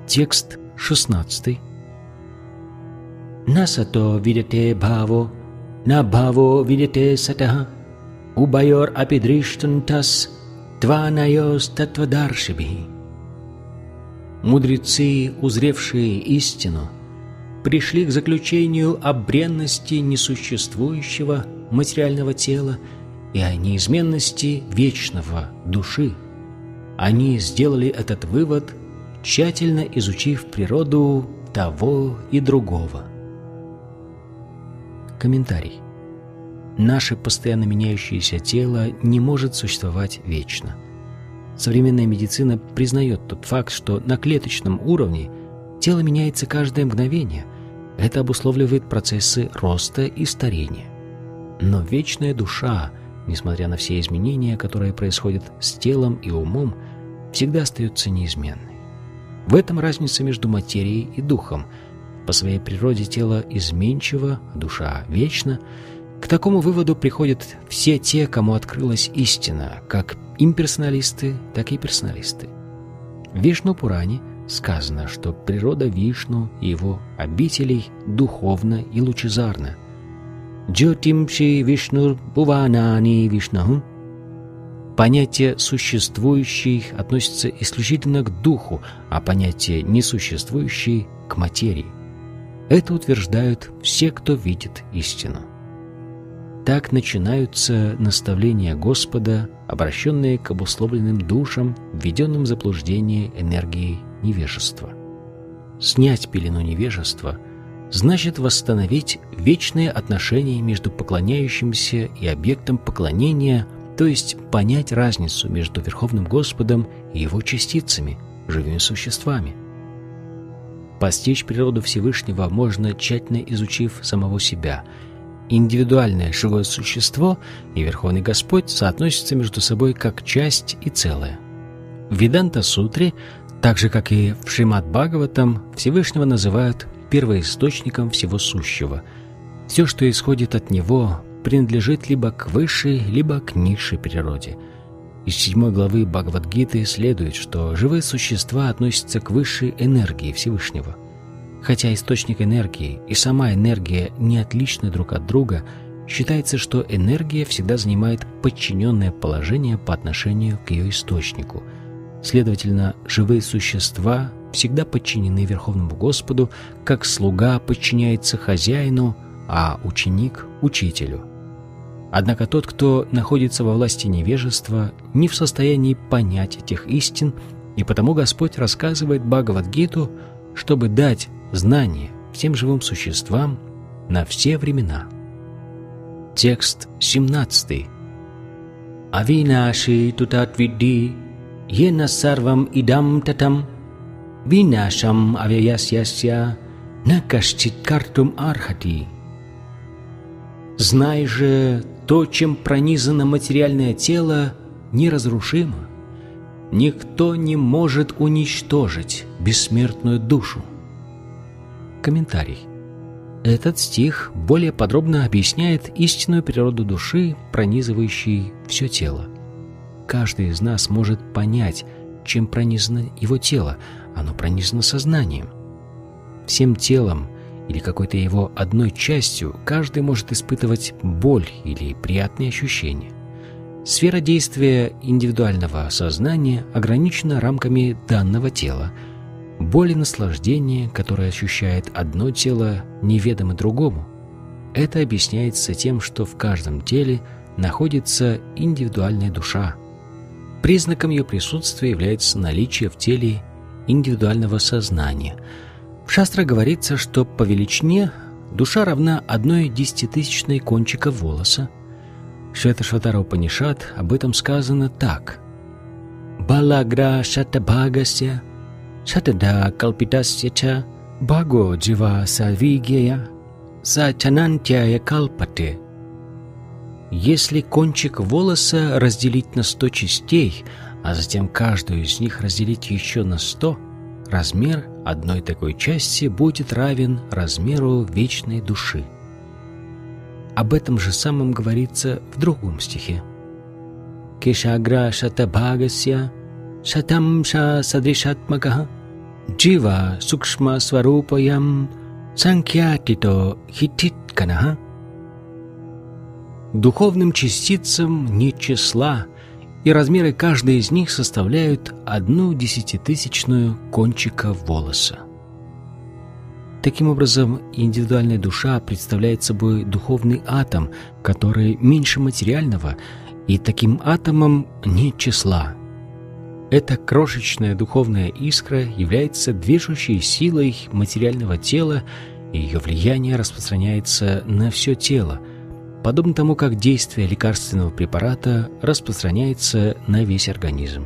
Текст шестнадцатый. На сато видете бхаво, на бхаво видете сата, убайор апидриштунтас, тванайос татвадаршиби. мудрецы, узревшие истину, пришли к заключению о бренности несуществующего материального тела и о неизменности вечного души. Они сделали этот вывод, тщательно изучив природу того и другого. Комментарий. Наше постоянно меняющееся тело не может существовать вечно. Современная медицина признает тот факт, что на клеточном уровне тело меняется каждое мгновение. Это обусловливает процессы роста и старения. Но вечная душа, несмотря на все изменения, которые происходят с телом и умом, всегда остается неизменной. В этом разница между материей и духом. По своей природе тело изменчиво, душа вечна. К такому выводу приходят все те, кому открылась истина, как имперсоналисты, так и персоналисты. В Вишну-Пуране сказано, что природа Вишну и его обителей духовна и лучезарна. «Джотимши вишнур буванани вишнаху». Понятие «существующий» относится исключительно к духу, а понятие «несуществующий» — к материи. Это утверждают все, кто видит истину. Так начинаются наставления Господа, обращенные к обусловленным душам, введенным в заблуждение энергией невежества. Снять пелену невежества значит восстановить вечные отношения между поклоняющимся и объектом поклонения, то есть понять разницу между Верховным Господом и Его частицами, живыми существами. Постичь природу Всевышнего можно, тщательно изучив самого себя. Индивидуальное живое существо и Верховный Господь соотносятся между собой как часть и целое. В Веданта-сутре, так же как и в Шримад-Бхагаватам, Всевышнего называют первоисточником всего сущего. Все, что исходит от него, принадлежит либо к высшей, либо к низшей природе. Из седьмой главы Бхагавад-гиты следует, что живые существа относятся к высшей энергии Всевышнего. Хотя источник энергии и сама энергия не отличны друг от друга, считается, что энергия всегда занимает подчиненное положение по отношению к ее источнику. Следовательно, живые существа всегда подчинены Верховному Господу, как слуга подчиняется хозяину, а ученик – учителю. Однако тот, кто находится во власти невежества, не в состоянии понять этих истин, и потому Господь рассказывает Бхагавад-гиту, чтобы дать знание всем живым существам на все времена. Текст семнадцатый. Авинаши тутатвидди ена сарвам идам татам винашам авяясяся накашчит картум архати. Знай же, то, чем пронизано материальное тело, неразрушимо. Никто не может уничтожить бессмертную душу. Комментарий. Этот стих более подробно объясняет истинную природу души, пронизывающей все тело. Каждый из нас может понять, чем пронизано его тело. Оно пронизано сознанием. Всем телом или какой-то его одной частью каждый может испытывать боль или приятные ощущения. Сфера действия индивидуального сознания ограничена рамками данного тела. Боль и наслаждение, которое ощущает одно тело, неведомо другому. Это объясняется тем, что в каждом теле находится индивидуальная душа. Признаком ее присутствия является наличие в теле индивидуального сознания. В шастре говорится, что по величине душа равна одной десятитысячной кончика волоса. Шветашватара-упанишад об этом сказано так. «Балагра шатабхагасья шатада калпитасья ча бхаго джива савигья сачанантья калпате». Если кончик волоса разделить на сто частей, а затем каждую из них разделить еще на сто, размер одной такой части будет равен размеру вечной души. Об этом же самом говорится в другом стихе. «Кешагра шатабхагасья шатамша садришатмака джива сукшма сварупаям санкьятито хититканаха». Духовным частицам нет числа, и размеры каждой из них составляют одну десятитысячную кончика волоса. Таким образом, индивидуальная душа представляет собой духовный атом, который меньше материального, и таким атомом нет числа. Эта крошечная духовная искра является движущей силой материального тела, и ее влияние распространяется на все тело, подобно тому, как действие лекарственного препарата распространяется на весь организм.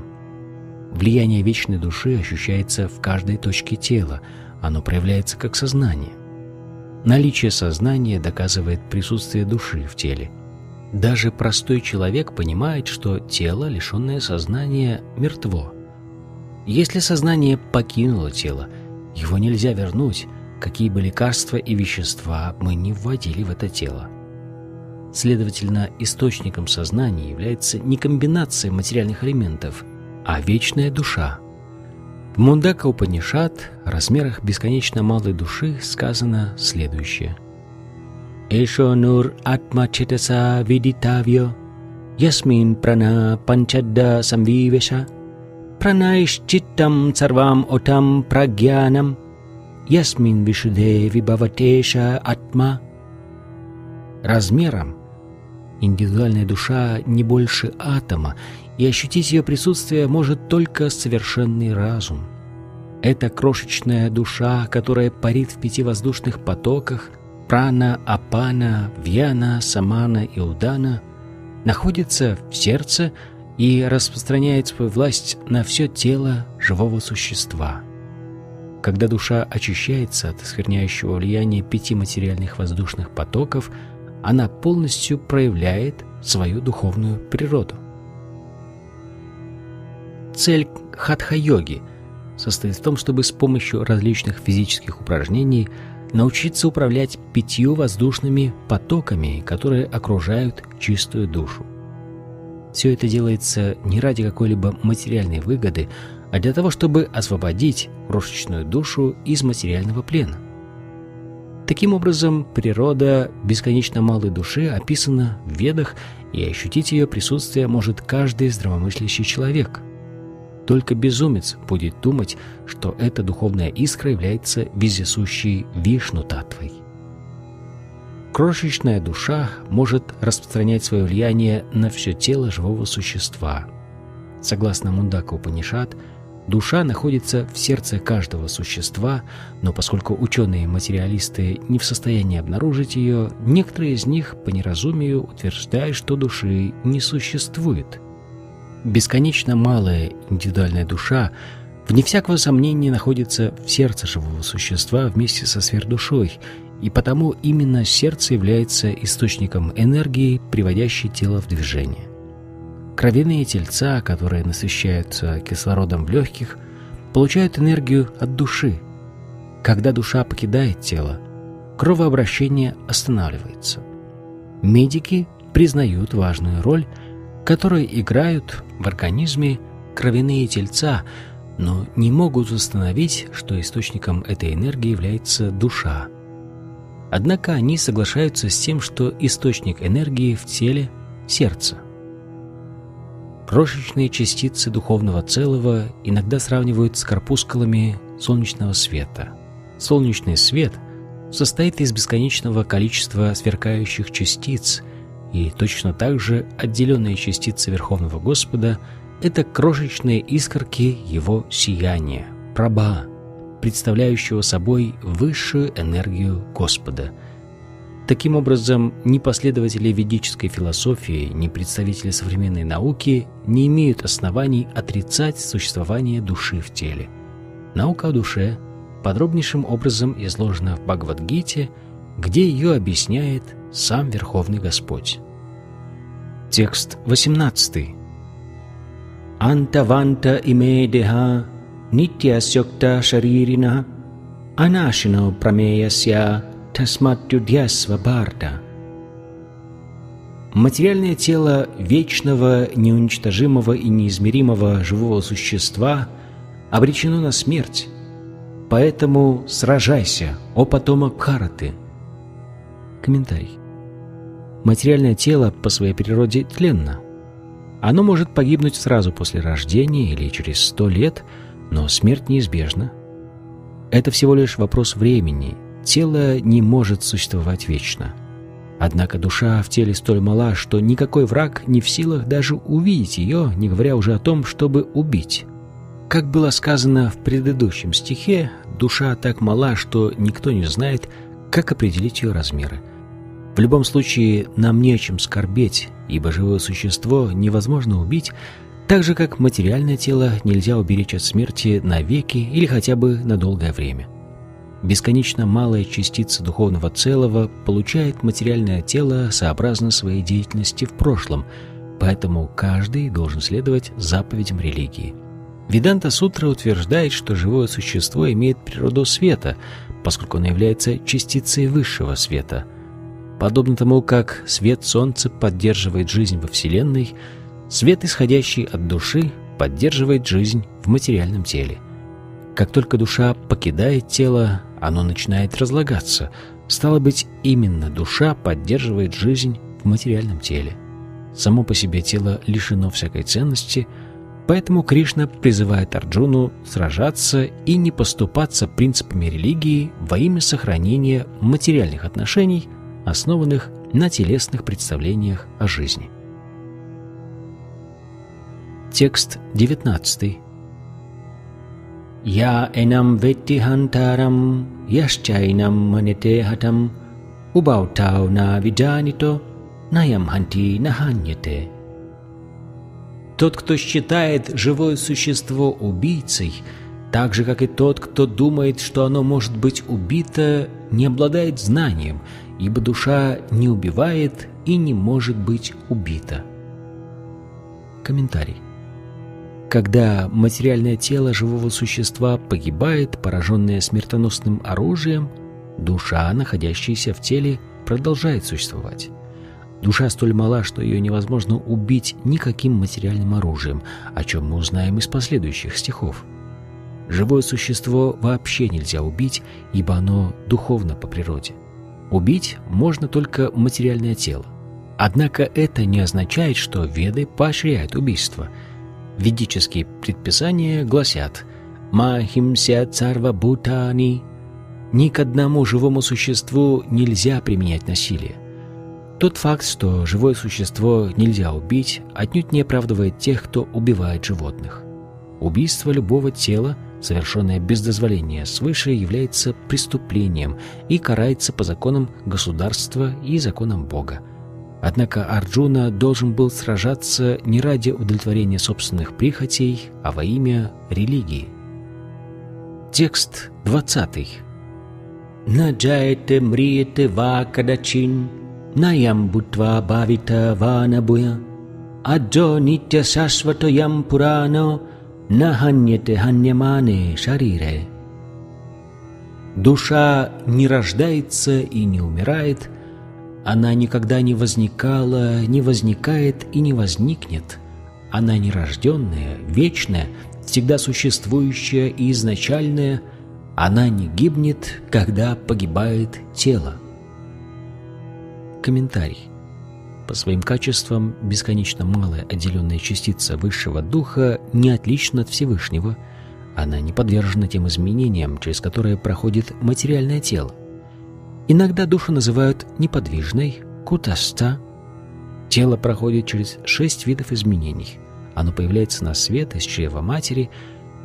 Влияние вечной души ощущается в каждой точке тела, оно проявляется как сознание. Наличие сознания доказывает присутствие души в теле. Даже простой человек понимает, что тело, лишенное сознания, мертво. Если сознание покинуло тело, его нельзя вернуть, какие бы лекарства и вещества мы ни вводили в это тело. Следовательно, источником сознания является не комбинация материальных элементов, а вечная душа. В Мундака-упанишад о размерах бесконечно малой души сказано следующее. «Эшо нур атма четаса видитавьо, ясмин прана панчадда самвивеша, пранаиш читтам сарвам отам прагьянам, ясмин вишуде вибаватеша атма». Размером индивидуальная душа не больше атома, и ощутить ее присутствие может только совершенный разум. Это крошечная душа, которая парит в пяти воздушных потоках прана, апана, вьяна, самана и удана, находится в сердце и распространяет свою власть на все тело живого существа. Когда душа очищается от оскверняющего влияния пяти материальных воздушных потоков, она полностью проявляет свою духовную природу. Цель хатха-йоги состоит в том, чтобы с помощью различных физических упражнений научиться управлять пятью воздушными потоками, которые окружают чистую душу. Все это делается не ради какой-либо материальной выгоды, а для того, чтобы освободить крошечную душу из материального плена. Таким образом, природа бесконечно малой души описана в Ведах, и ощутить ее присутствие может каждый здравомыслящий человек. Только безумец будет думать, что эта духовная искра является вездесущей Вишну-таттвой. Крошечная душа может распространять свое влияние на все тело живого существа. Согласно Мундака-упанишад, душа находится в сердце каждого существа, но поскольку ученые-материалисты не в состоянии обнаружить ее, некоторые из них по неразумию утверждают, что души не существует. Бесконечно малая индивидуальная душа, вне всякого сомнения, находится в сердце живого существа вместе со сверхдушой, и потому именно сердце является источником энергии, приводящей тело в движение. Кровяные тельца, которые насыщаются кислородом в легких, получают энергию от души. Когда душа покидает тело, кровообращение останавливается. Медики признают важную роль, которую играют в организме кровяные тельца, но не могут установить, что источником этой энергии является душа. Однако они соглашаются с тем, что источник энергии в теле – сердце. Крошечные частицы духовного целого иногда сравнивают с корпускулами солнечного света. Солнечный свет состоит из бесконечного количества сверкающих частиц, и точно так же отделенные частицы Верховного Господа — это крошечные искорки Его сияния, праба, представляющего собой высшую энергию Господа. Таким образом, ни последователи ведической философии, ни представители современной науки не имеют оснований отрицать существование души в теле. Наука о душе подробнейшим образом изложена в Бхагавад-гите, где ее объясняет сам Верховный Господь. Текст восемнадцатый. «Антаванта име деха нитья сёкта шаририна анашино прамеяся». Материальное тело вечного, неуничтожимого и неизмеримого живого существа обречено на смерть, поэтому сражайся, о потомок Бхараты. Комментарий. Материальное тело по своей природе тленно. Оно может погибнуть сразу после рождения или через сто лет, но смерть неизбежна. Это всего лишь вопрос времени. Тело не может существовать вечно. Однако душа в теле столь мала, что никакой враг не в силах даже увидеть ее, не говоря уже о том, чтобы убить. Как было сказано в предыдущем стихе, душа так мала, что никто не знает, как определить ее размеры. В любом случае, нам не о чем скорбеть, ибо живое существо невозможно убить, так же, как материальное тело нельзя уберечь от смерти навеки или хотя бы на долгое время. Бесконечно малая частица духовного целого получает материальное тело сообразно своей деятельности в прошлом, поэтому каждый должен следовать заповедям религии. Веданта-сутра утверждает, что живое существо имеет природу света, поскольку оно является частицей высшего света. Подобно тому, как свет Солнца поддерживает жизнь во Вселенной, свет, исходящий от души, поддерживает жизнь в материальном теле. Как только душа покидает тело, оно начинает разлагаться. Стало быть, именно душа поддерживает жизнь в материальном теле. Само по себе тело лишено всякой ценности, поэтому Кришна призывает Арджуну сражаться и не поступаться принципами религии во имя сохранения материальных отношений, основанных на телесных представлениях о жизни. Текст девятнадцатый. Я энам веттихантарам, яшчайнам манетехатам, убаутау на виджанито, наям ханти наханьете. Тот, кто считает живое существо убийцей, так же, как и тот, кто думает, что оно может быть убито, не обладает знанием, ибо душа не убивает и не может быть убита. Комментарий. Когда материальное тело живого существа погибает, пораженное смертоносным оружием, душа, находящаяся в теле, продолжает существовать. Душа столь мала, что ее невозможно убить никаким материальным оружием, о чем мы узнаем из последующих стихов. Живое существо вообще нельзя убить, ибо оно духовно по природе. Убить можно только материальное тело. Однако это не означает, что веды поощряют убийство. Ведические предписания гласят «Махимся царва бутани». Ни к одному живому существу нельзя применять насилие. Тот факт, что живое существо нельзя убить, отнюдь не оправдывает тех, кто убивает животных. Убийство любого тела, совершенное без дозволения свыше, является преступлением и карается по законам государства и законам Бога. Однако Арджуна должен был сражаться не ради удовлетворения собственных прихотей, а во имя религии. Текст двадцатый. «Наджаете мриете ва кадачин, наям бутва бавита ва набуя, аджо нитья сашвато ям пурано, наханьете ханьямане шарире». Душа не рождается и не умирает, она никогда не возникала, не возникает и не возникнет. Она нерожденная, вечная, всегда существующая и изначальная. Она не гибнет, когда погибает тело. Комментарий. По своим качествам бесконечно малая отделенная частица Высшего Духа не отлична от Всевышнего. Она не подвержена тем изменениям, через которые проходит материальное тело. Иногда душу называют неподвижной, кутаста. Тело проходит через шесть видов изменений. Оно появляется на свет из чрева матери,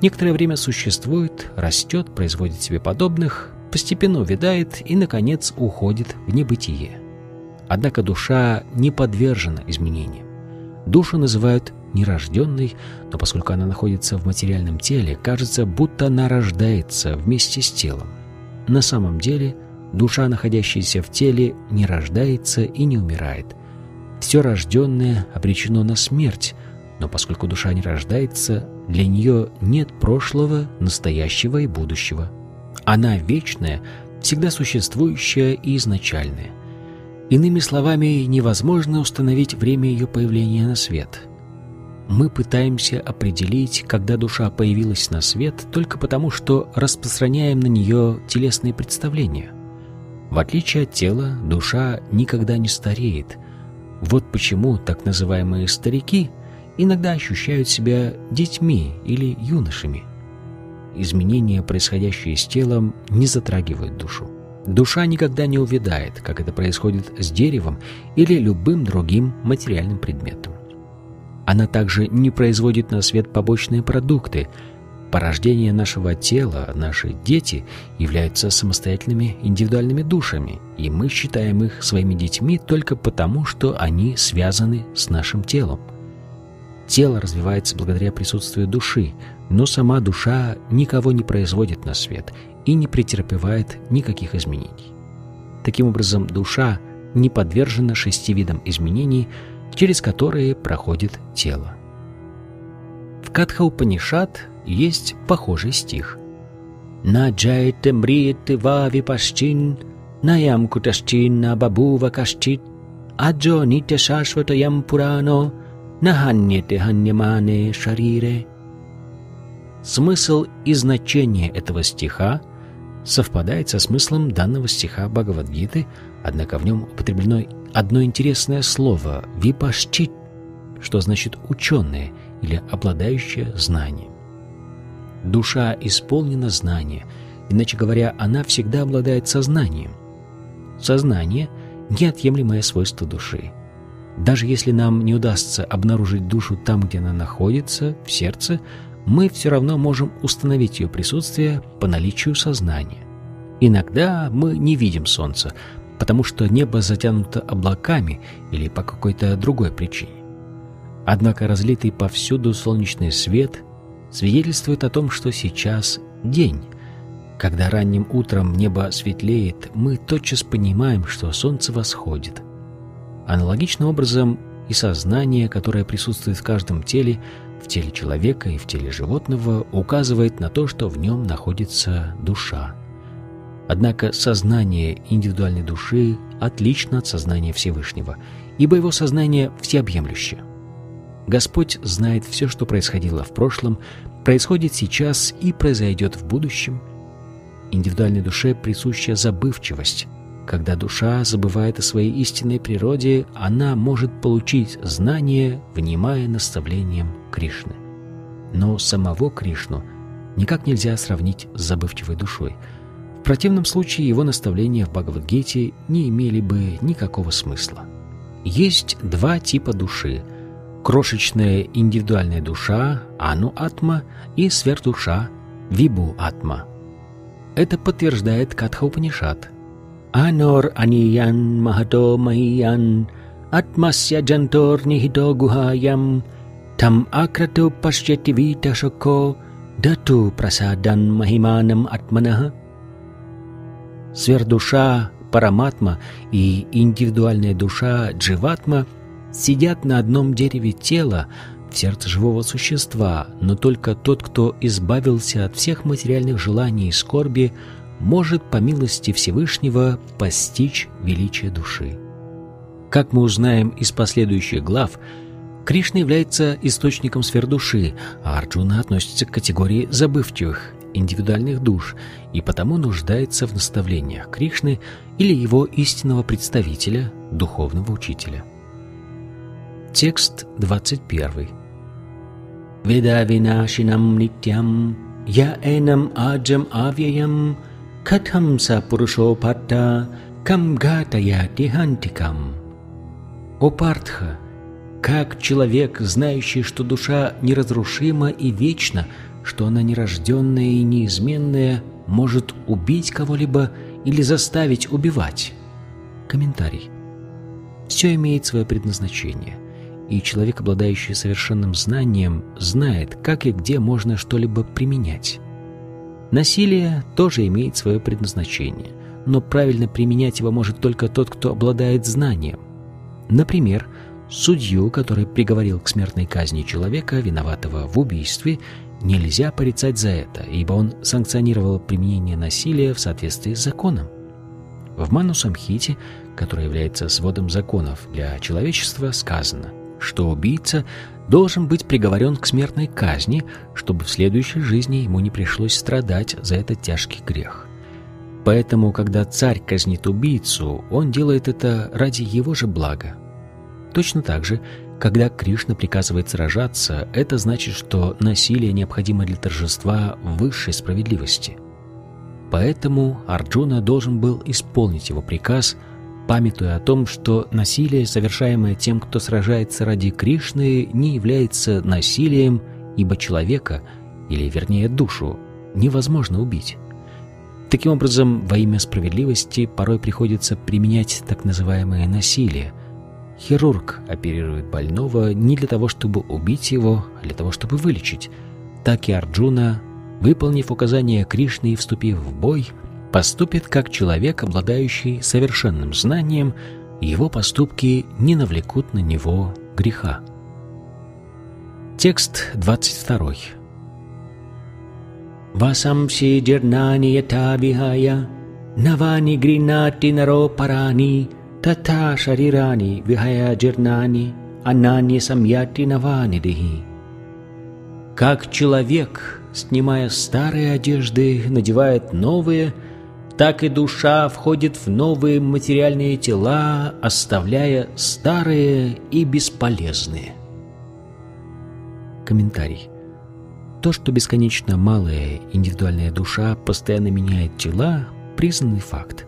некоторое время существует, растет, производит себе подобных, постепенно увядает и, наконец, уходит в небытие. Однако душа не подвержена изменениям. Душу называют нерожденной, но поскольку она находится в материальном теле, кажется, будто она рождается вместе с телом. На самом деле душа, находящаяся в теле, не рождается и не умирает. Все рожденное обречено на смерть, но поскольку душа не рождается, для нее нет прошлого, настоящего и будущего. Она вечная, всегда существующая и изначальная. Иными словами, невозможно установить время ее появления на свет. Мы пытаемся определить, когда душа появилась на свет, только потому, что распространяем на нее телесные представления. В отличие от тела, душа никогда не стареет. Вот почему так называемые «старики» иногда ощущают себя детьми или юношами. Изменения, происходящие с телом, не затрагивают душу. Душа никогда не увядает, как это происходит с деревом или любым другим материальным предметом. Она также не производит на свет побочные продукты. Порождение нашего тела, наши дети, являются самостоятельными индивидуальными душами, и мы считаем их своими детьми только потому, что они связаны с нашим телом. Тело развивается благодаря присутствию души, но сама душа никого не производит на свет и не претерпевает никаких изменений. Таким образом, душа не подвержена шести видам изменений, через которые проходит тело. В Катха-Упанишад есть похожий стих. «На джайте мриете вави пашчин, на ямку ташчин на бабу вакашчит, аджо ните шашвато ям пурано, на ханьете ханьямане шарире». Смысл и значение этого стиха совпадает со смыслом данного стиха Бхагавад-гиты, однако в нем употреблено одно интересное слово — «випашчит», что значит «ученые» или «обладающие знанием». Душа исполнена знания, иначе говоря, она всегда обладает сознанием. Сознание — неотъемлемое свойство души. Даже если нам не удастся обнаружить душу там, где она находится, в сердце, мы все равно можем установить ее присутствие по наличию сознания. Иногда мы не видим солнца, потому что небо затянуто облаками или по какой-то другой причине. Однако разлитый повсюду солнечный свет свидетельствует о том, что сейчас день. Когда ранним утром небо светлеет, мы тотчас понимаем, что солнце восходит. Аналогичным образом и сознание, которое присутствует в каждом теле, в теле человека и в теле животного, указывает на то, что в нем находится душа. Однако сознание индивидуальной души отлично от сознания Всевышнего, ибо его сознание всеобъемлюще. Господь знает все, что происходило в прошлом, происходит сейчас и произойдет в будущем. Индивидуальной душе присуща забывчивость. Когда душа забывает о своей истинной природе, она может получить знание, внимая наставлениям Кришны. Но самого Кришну никак нельзя сравнить с забывчивой душой. В противном случае его наставления в Бхагавад-гите не имели бы никакого смысла. Есть два типа души – крошечная индивидуальная душа – ану-атма и сверхдуша – вибу-атма. Это подтверждает Катха-Упанишад. «Анор аниян махато махиян, атмасья джантор нихито гухаям, там акрату пашчати вита шоко, дату прасадан махиманам атманаха». Сверхдуша Параматма и индивидуальная душа Дживатма сидят на одном дереве тела в сердце живого существа, но только тот, кто избавился от всех материальных желаний и скорби, может по милости Всевышнего постичь величие души. Как мы узнаем из последующих глав, Кришна является источником сверхдуши, а Арджуна относится к категории забывчивых индивидуальных душ и потому нуждается в наставлениях Кришны или его истинного представителя, духовного учителя. Текст двадцать первый. «Веда винашинам нитям, я энам аджам авьям, катхам сапурушо патта, кам гатая тихантикам». «О Партха, как человек, знающий, что душа неразрушима и вечна, что она нерожденная и неизменная, может убить кого-либо или заставить убивать?» Комментарий. Все имеет свое предназначение, и человек, обладающий совершенным знанием, знает, как и где можно что-либо применять. Насилие тоже имеет свое предназначение, но правильно применять его может только тот, кто обладает знанием. Например, судью, который приговорил к смертной казни человека, виноватого в убийстве, нельзя порицать за это, ибо он санкционировал применение насилия в соответствии с законом. В Брахма-самхите, которая является сводом законов для человечества, сказано, что убийца должен быть приговорен к смертной казни, чтобы в следующей жизни ему не пришлось страдать за этот тяжкий грех. Поэтому, когда царь казнит убийцу, он делает это ради его же блага. Точно так же, Когда Кришна приказывает сражаться, это значит, что насилие необходимо для торжества высшей справедливости. Поэтому Арджуна должен был исполнить его приказ, памятуя о том, что насилие, совершаемое тем, кто сражается ради Кришны, не является насилием, ибо человека, или вернее душу, невозможно убить. Таким образом, во имя справедливости порой приходится применять так называемое насилие. Хирург оперирует больного не для того, чтобы убить его, а для того, чтобы вылечить. Так и Арджуна, выполнив указания Кришны и вступив в бой, поступит как человек, обладающий совершенным знанием, и его поступки не навлекут на него греха. Текст двадцать второй. Васамси джернани ята вихая, навани гринати наро парани, тата шарирани вихая джернани, анани самьяти навани дихи. Как человек, снимая старые одежды, надевает новые, так и душа входит в новые материальные тела, оставляя старые и бесполезные. Комментарий. То, что бесконечно малая индивидуальная душа постоянно меняет тела, признанный факт.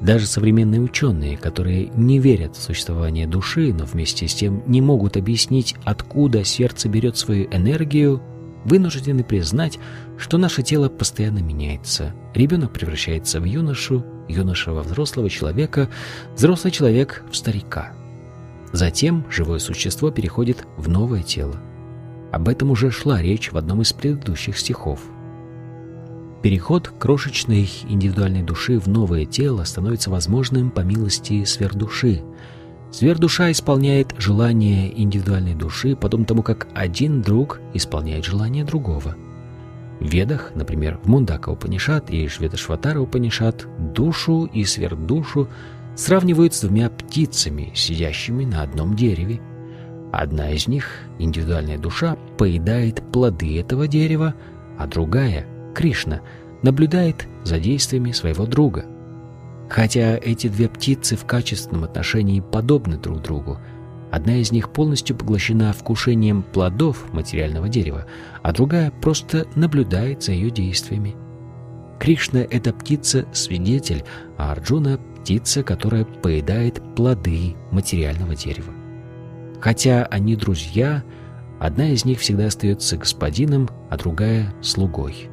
Даже современные ученые, которые не верят в существование души, но вместе с тем не могут объяснить, откуда сердце берет свою энергию, вынуждены признать, что наше тело постоянно меняется. Ребенок превращается в юношу, юноша во взрослого человека, взрослый человек в старика. Затем живое существо переходит в новое тело. Об этом уже шла речь в одном из предыдущих стихов. Переход крошечной индивидуальной души в новое тело становится возможным по милости сверхдуши. Сверхдуша исполняет желание индивидуальной души, подобно тому, как один друг исполняет желание другого. В ведах, например, в Мундака-упанишад и Шветашватара-упанишад, душу и сверхдушу сравнивают с двумя птицами, сидящими на одном дереве. Одна из них, индивидуальная душа, поедает плоды этого дерева, а другая, Кришна, наблюдает за действиями своего друга. Хотя эти две птицы в качественном отношении подобны друг другу, одна из них полностью поглощена вкушением плодов материального дерева, а другая просто наблюдает за ее действиями. Кришна — это птица-свидетель, а Арджуна — птица, которая поедает плоды материального дерева. Хотя они друзья, одна из них всегда остается господином, а другая — слугой.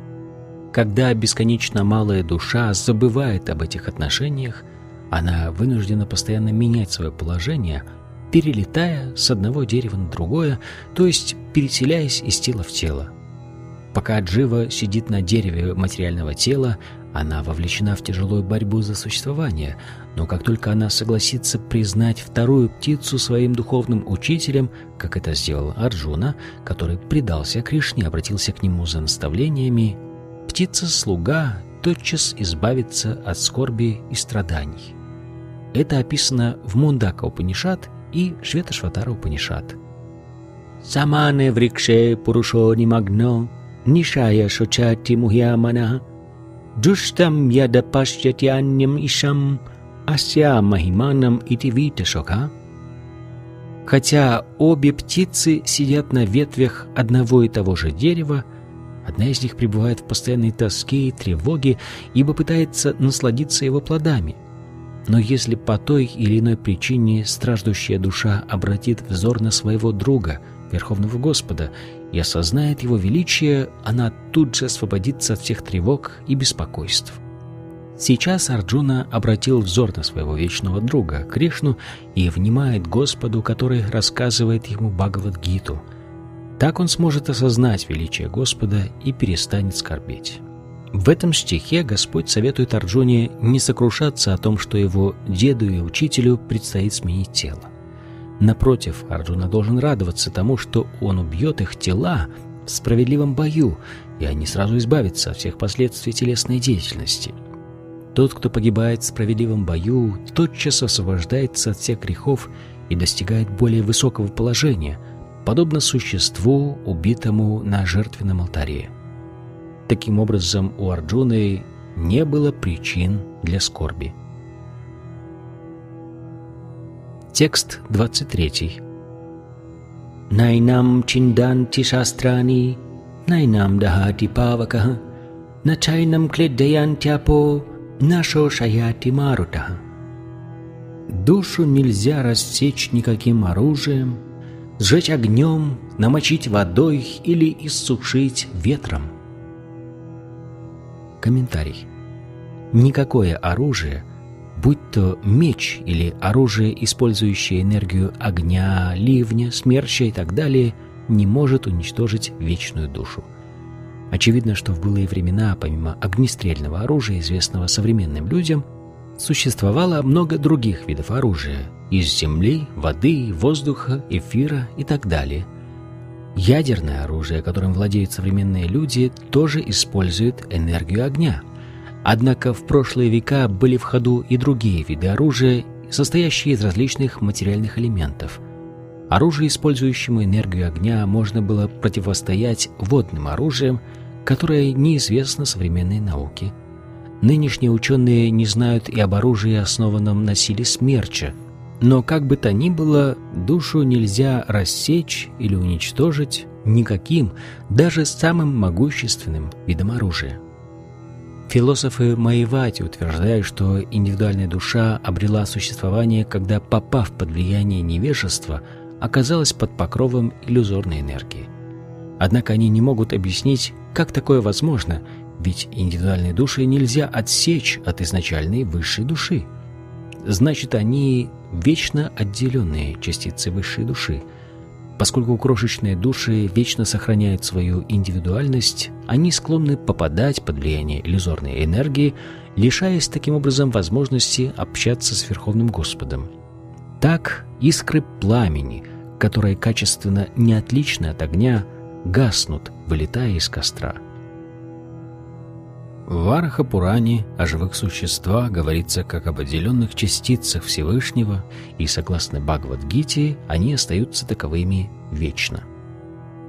Когда бесконечно малая душа забывает об этих отношениях, она вынуждена постоянно менять свое положение, перелетая с одного дерева на другое, то есть переселяясь из тела в тело. Пока джива сидит на дереве материального тела, она вовлечена в тяжелую борьбу за существование, но как только она согласится признать вторую птицу своим духовным учителем, как это сделал Арджуна, который предался Кришне и обратился к нему за наставлениями, птица-слуга тотчас избавится от скорби и страданий. Это описано в Мундака-упанишад и Шветашватара-упанишад. «Самане врикше пурушо нимагно, нишая шочати мухьямана, джуштам яда пашчатьяньям ишам, ася махиманам итивита шока». Хотя обе птицы сидят на ветвях одного и того же дерева, одна из них пребывает в постоянной тоске и тревоге, ибо пытается насладиться его плодами. Но если по той или иной причине страждущая душа обратит взор на своего друга, Верховного Господа, и осознает его величие, она тут же освободится от всех тревог и беспокойств. Сейчас Арджуна обратил взор на своего вечного друга, Кришну, и внимает Господу, который рассказывает ему Бхагавад-гиту. Так он сможет осознать величие Господа и перестанет скорбеть. В этом стихе Господь советует Арджуне не сокрушаться о том, что его деду и учителю предстоит сменить тело. Напротив, Арджуна должен радоваться тому, что он убьет их тела в справедливом бою, и они сразу избавятся от всех последствий телесной деятельности. Тот, кто погибает в справедливом бою, тотчас освобождается от всех грехов и достигает более высокого положения, подобно существу, убитому на жертвенном алтаре. Таким образом, у Арджуны не было причин для скорби. Текст двадцать третий. Найнам чинданти шастрани, найнам дахати павакаха, начайнам кледдеянтяпо, нашо шаяти марутаха. Душу нельзя рассечь никаким оружием, сжечь огнем, намочить водой или иссушить ветром. Комментарий. Никакое оружие, будь то меч или оружие, использующее энергию огня, ливня, смерча и так далее, не может уничтожить вечную душу. Очевидно, что в былые времена, помимо огнестрельного оружия, известного современным людям, существовало много других видов оружия – из земли, воды, воздуха, эфира и так далее. Ядерное оружие, которым владеют современные люди, тоже использует энергию огня. Однако в прошлые века были в ходу и другие виды оружия, состоящие из различных материальных элементов. Оружию, использующему энергию огня, можно было противостоять водным оружием, которое неизвестно современной науке. Нынешние ученые не знают и об оружии, основанном на силе смерча. Но как бы то ни было, душу нельзя рассечь или уничтожить никаким, даже самым могущественным видом оружия. Философы Майавады утверждают, что индивидуальная душа обрела существование, когда, попав под влияние невежества, оказалась под покровом иллюзорной энергии. Однако они не могут объяснить, как такое возможно, ведь индивидуальные души нельзя отсечь от изначальной высшей души. Значит, они вечно отделенные частицы высшей души. Поскольку крошечные души вечно сохраняют свою индивидуальность, они склонны попадать под влияние иллюзорной энергии, лишаясь таким образом возможности общаться с Верховным Господом. Так искры пламени, которые качественно не отличны от огня, гаснут, вылетая из костра. В Вараха-пуране о живых существах говорится как об отделенных частицах Всевышнего, и, согласно Бхагавад-гите, они остаются таковыми вечно.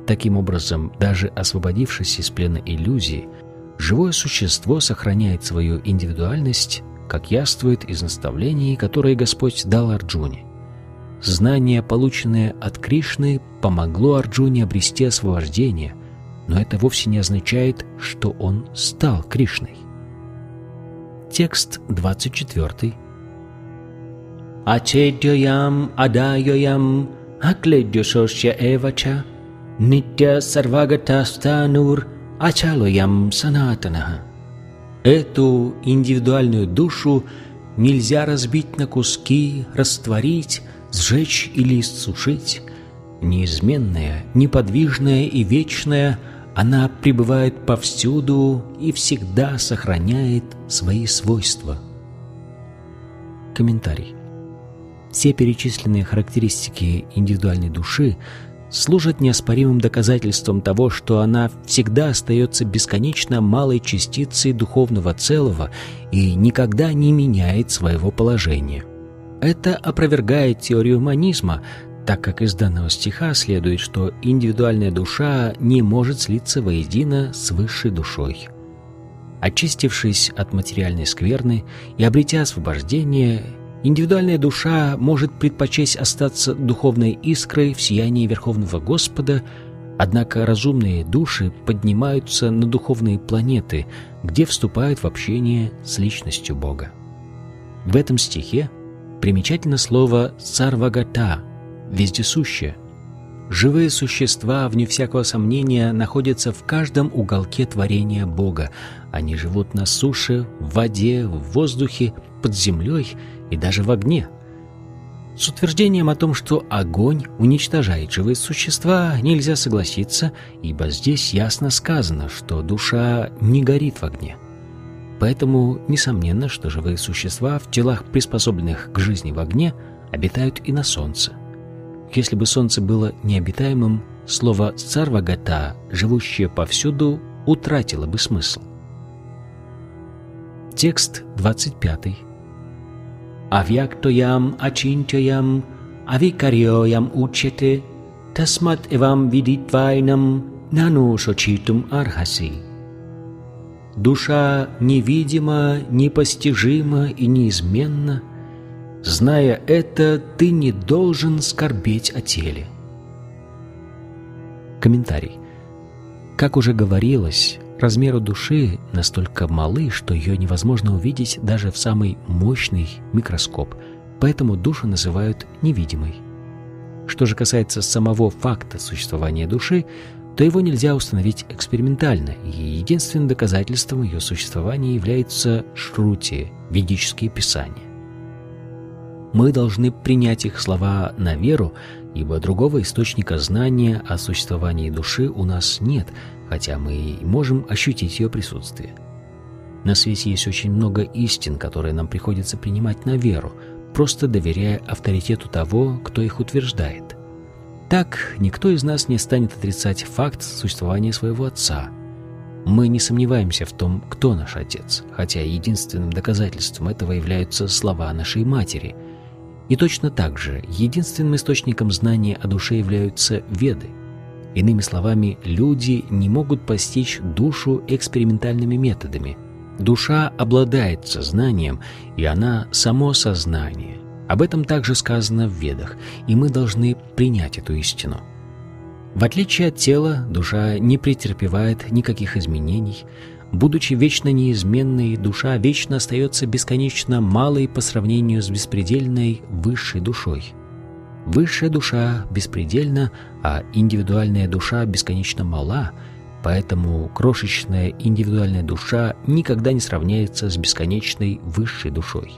Таким образом, даже освободившись из плена иллюзии, живое существо сохраняет свою индивидуальность, как яствует из наставлений, которые Господь дал Арджуне. Знание, полученное от Кришны, помогло Арджуне обрести освобождение, но это вовсе не означает, что он стал Кришной. Текст двадцать четвёртый. Ачедьоям адайоям акледьосошья эвача нитья сарвагатастанур ачалоям санатанаха. Эту индивидуальную душу нельзя разбить на куски, растворить, сжечь или иссушить. Неизменная, неподвижная и вечная, она пребывает повсюду и всегда сохраняет свои свойства. Комментарий. Все перечисленные характеристики индивидуальной души служат неоспоримым доказательством того, что она всегда остается бесконечно малой частицей духовного целого и никогда не меняет своего положения. Это опровергает теорию монизма, так как из данного стиха следует, что индивидуальная душа не может слиться воедино с высшей душой. Очистившись от материальной скверны и обретя освобождение, индивидуальная душа может предпочесть остаться духовной искрой в сиянии Верховного Господа, однако разумные души поднимаются на духовные планеты, где вступают в общение с Личностью Бога. В этом стихе примечательно слово «сарвагата», вездесущее. Живые существа, вне всякого сомнения, находятся в каждом уголке творения Бога. Они живут на суше, в воде, в воздухе, под землей и даже в огне. С утверждением о том, что огонь уничтожает живые существа, нельзя согласиться, ибо здесь ясно сказано, что душа не горит в огне. Поэтому несомненно, что живые существа в телах, приспособленных к жизни в огне, обитают и на солнце. Если бы солнце было необитаемым, слово «сарвагата», живущее повсюду, утратило бы смысл. Текст двадцать пятый. «Авьяктоям ачинтоям авикарьоям учете тасмат эвам видитвайнам нанушочитум архаси». «Душа невидима, непостижима и неизменна. Зная это, ты не должен скорбеть о теле». Комментарий. Как уже говорилось, размеры души настолько малы, что ее невозможно увидеть даже в самый мощный микроскоп, поэтому душу называют невидимой. Что же касается самого факта существования души, то его нельзя установить экспериментально, и единственным доказательством ее существования являются шрути, ведические писания. Мы должны принять их слова на веру, ибо другого источника знания о существовании души у нас нет, хотя мы и можем ощутить ее присутствие. На свете есть очень много истин, которые нам приходится принимать на веру, просто доверяя авторитету того, кто их утверждает. Так, никто из нас не станет отрицать факт существования своего отца. Мы не сомневаемся в том, кто наш отец, хотя единственным доказательством этого являются слова нашей матери. И точно так же единственным источником знания о душе являются веды. Иными словами, люди не могут постичь душу экспериментальными методами. Душа обладает сознанием, и она само сознание. Об этом также сказано в ведах, и мы должны принять эту истину. В отличие от тела, душа не претерпевает никаких изменений. Будучи вечно неизменной, душа вечно остается бесконечно малой по сравнению с беспредельной высшей душой. Высшая душа беспредельна, а индивидуальная душа бесконечно мала, поэтому крошечная индивидуальная душа никогда не сравняется с бесконечной высшей душой.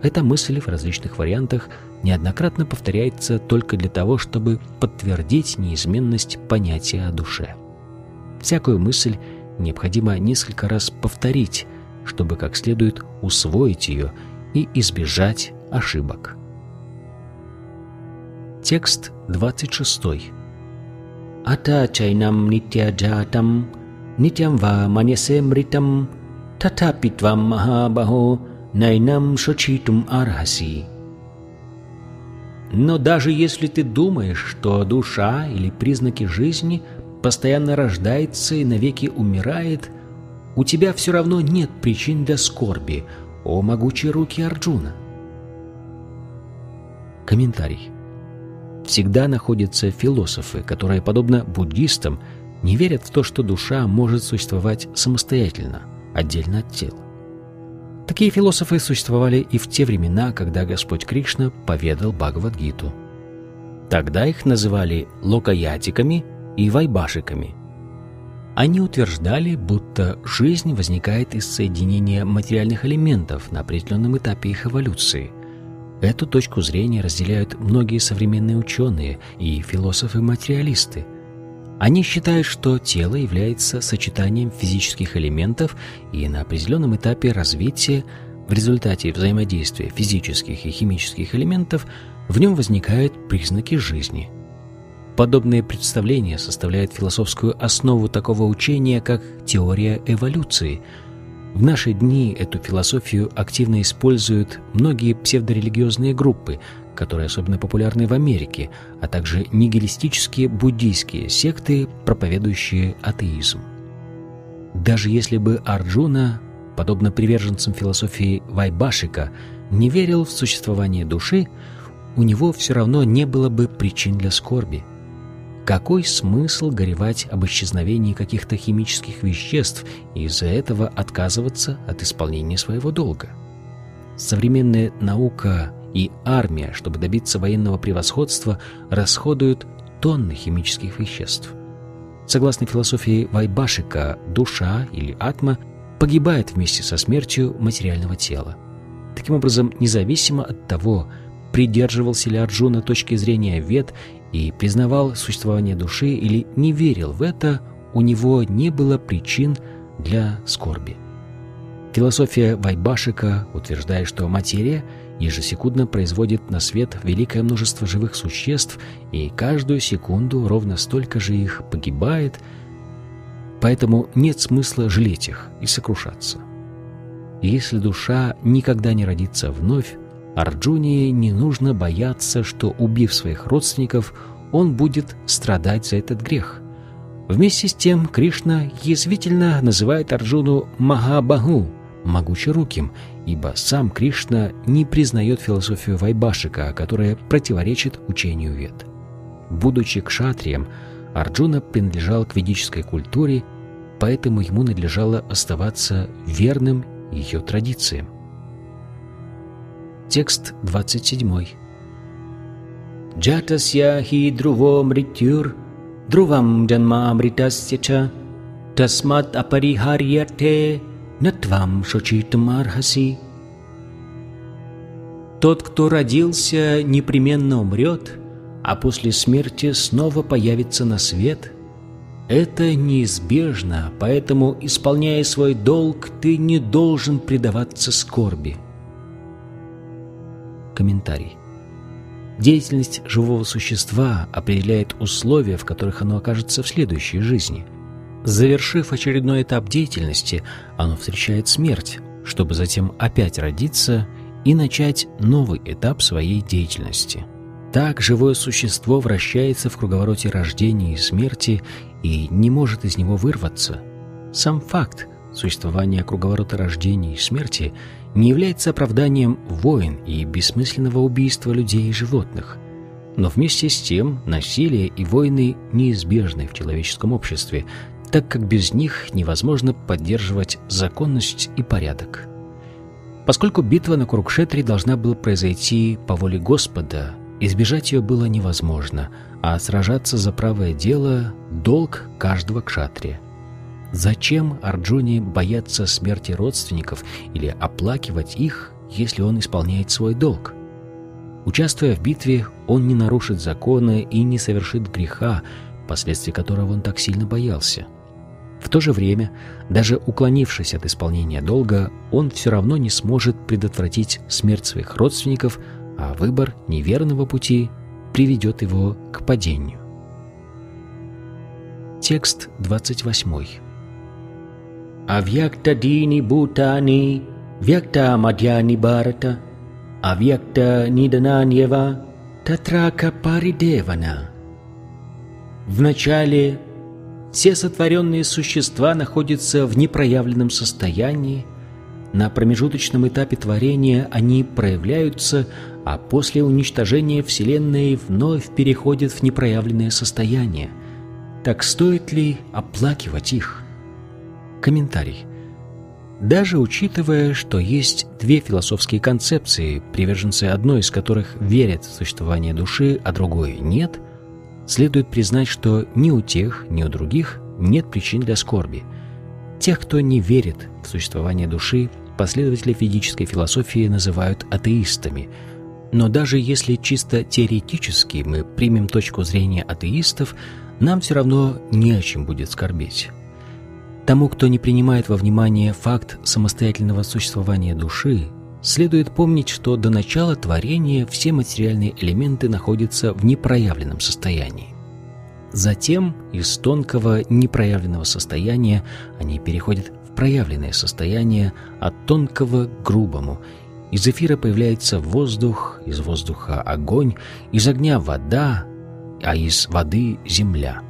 Эта мысль в различных вариантах неоднократно повторяется только для того, чтобы подтвердить неизменность понятия о душе. Всякую мысль необходимо несколько раз повторить, чтобы как следует усвоить ее и избежать ошибок. Текст двадцать шестой. Ата чайнам нитья джатам, нитям ва маньясе мритам, татапитвам махабахо, найнам шочитум архаси. Но даже если ты думаешь, что душа или признаки жизни постоянно рождается и навеки умирает, у тебя все равно нет причин для скорби, о могучие руки Арджуна. Комментарий. Всегда находятся философы, которые, подобно буддистам, не верят в то, что душа может существовать самостоятельно, отдельно от тела. Такие философы существовали и в те времена, когда Господь Кришна поведал Бхагавад-гиту. Тогда их называли локаятиками и вайбашиками. Они утверждали, будто жизнь возникает из соединения материальных элементов на определенном этапе их эволюции. Эту точку зрения разделяют многие современные ученые и философы-материалисты. Они считают, что тело является сочетанием физических элементов, и на определенном этапе развития в результате взаимодействия физических и химических элементов в нем возникают признаки жизни. Подобные представления составляют философскую основу такого учения, как теория эволюции. В наши дни эту философию активно используют многие псевдорелигиозные группы, которые особенно популярны в Америке, а также нигилистические буддийские секты, проповедующие атеизм. Даже если бы Арджуна, подобно приверженцам философии Вайбашика, не верил в существование души, у него все равно не было бы причин для скорби. Какой смысл горевать об исчезновении каких-то химических веществ и из-за этого отказываться от исполнения своего долга? Современная наука и армия, чтобы добиться военного превосходства, расходуют тонны химических веществ. Согласно философии Вайбашика, душа или атма погибает вместе со смертью материального тела. Таким образом, независимо от того, придерживался ли Арджуна точки зрения вед и признавал существование души или не верил в это, у него не было причин для скорби. Философия Вайбашика утверждает, что материя ежесекундно производит на свет великое множество живых существ, и каждую секунду ровно столько же их погибает, поэтому нет смысла жалеть их и сокрушаться. Если душа никогда не родится вновь, Арджуне не нужно бояться, что, убив своих родственников, он будет страдать за этот грех. Вместе с тем Кришна язвительно называет Арджуну Махабаху, могучеруким, ибо сам Кришна не признает философию Вайбашика, которая противоречит учению вед. Будучи кшатрием, Арджуна принадлежал к ведической культуре, поэтому ему надлежало оставаться верным ее традициям. Текст двадцать семь. Джатасья хи друво мритюр, друвам джанма мритасьяча, тасмат апарихарьяте, натвам шочитам архаси. Тот, кто родился, непременно умрет, а после смерти снова появится на свет. Это неизбежно, поэтому, исполняя свой долг, ты не должен предаваться скорби. Комментарий. Деятельность живого существа определяет условия, в которых оно окажется в следующей жизни. Завершив очередной этап деятельности, оно встречает смерть, чтобы затем опять родиться и начать новый этап своей деятельности. Так живое существо вращается в круговороте рождения и смерти и не может из него вырваться. Сам факт существования круговорота рождения и смерти не является оправданием войн и бессмысленного убийства людей и животных. Но вместе с тем насилие и войны неизбежны в человеческом обществе, так как без них невозможно поддерживать законность и порядок. Поскольку битва на Курукшетре должна была произойти по воле Господа, избежать ее было невозможно, а сражаться за правое дело – долг каждого кшатрия. Зачем Арджуне бояться смерти родственников или оплакивать их, если он исполняет свой долг? Участвуя в битве, он не нарушит законы и не совершит греха, последствий которого он так сильно боялся. В то же время, даже уклонившись от исполнения долга, он все равно не сможет предотвратить смерть своих родственников, а выбор неверного пути приведет его к падению. Текст двадцать восемь. Авьякта дини бутани, вьякта мадьяни барата, авьякта нидананьева, татрака паридевана. Вначале все сотворенные существа находятся в непроявленном состоянии, на промежуточном этапе творения они проявляются, а после уничтожения Вселенной вновь переходят в непроявленное состояние. Так стоит ли оплакивать их? Комментарий. Даже учитывая, что есть две философские концепции, приверженцы одной из которых верят в существование души, а другой нет, следует признать, что ни у тех, ни у других нет причин для скорби. Тех, кто не верит в существование души, последователи ведической философии называют атеистами. Но даже если чисто теоретически мы примем точку зрения атеистов, нам все равно не о чем будет скорбеть. Тому, кто не принимает во внимание факт самостоятельного существования души, следует помнить, что до начала творения все материальные элементы находятся в непроявленном состоянии. Затем из тонкого непроявленного состояния они переходят в проявленное состояние от тонкого к грубому. Из эфира появляется воздух, из воздуха огонь, из огня вода, а из воды земля.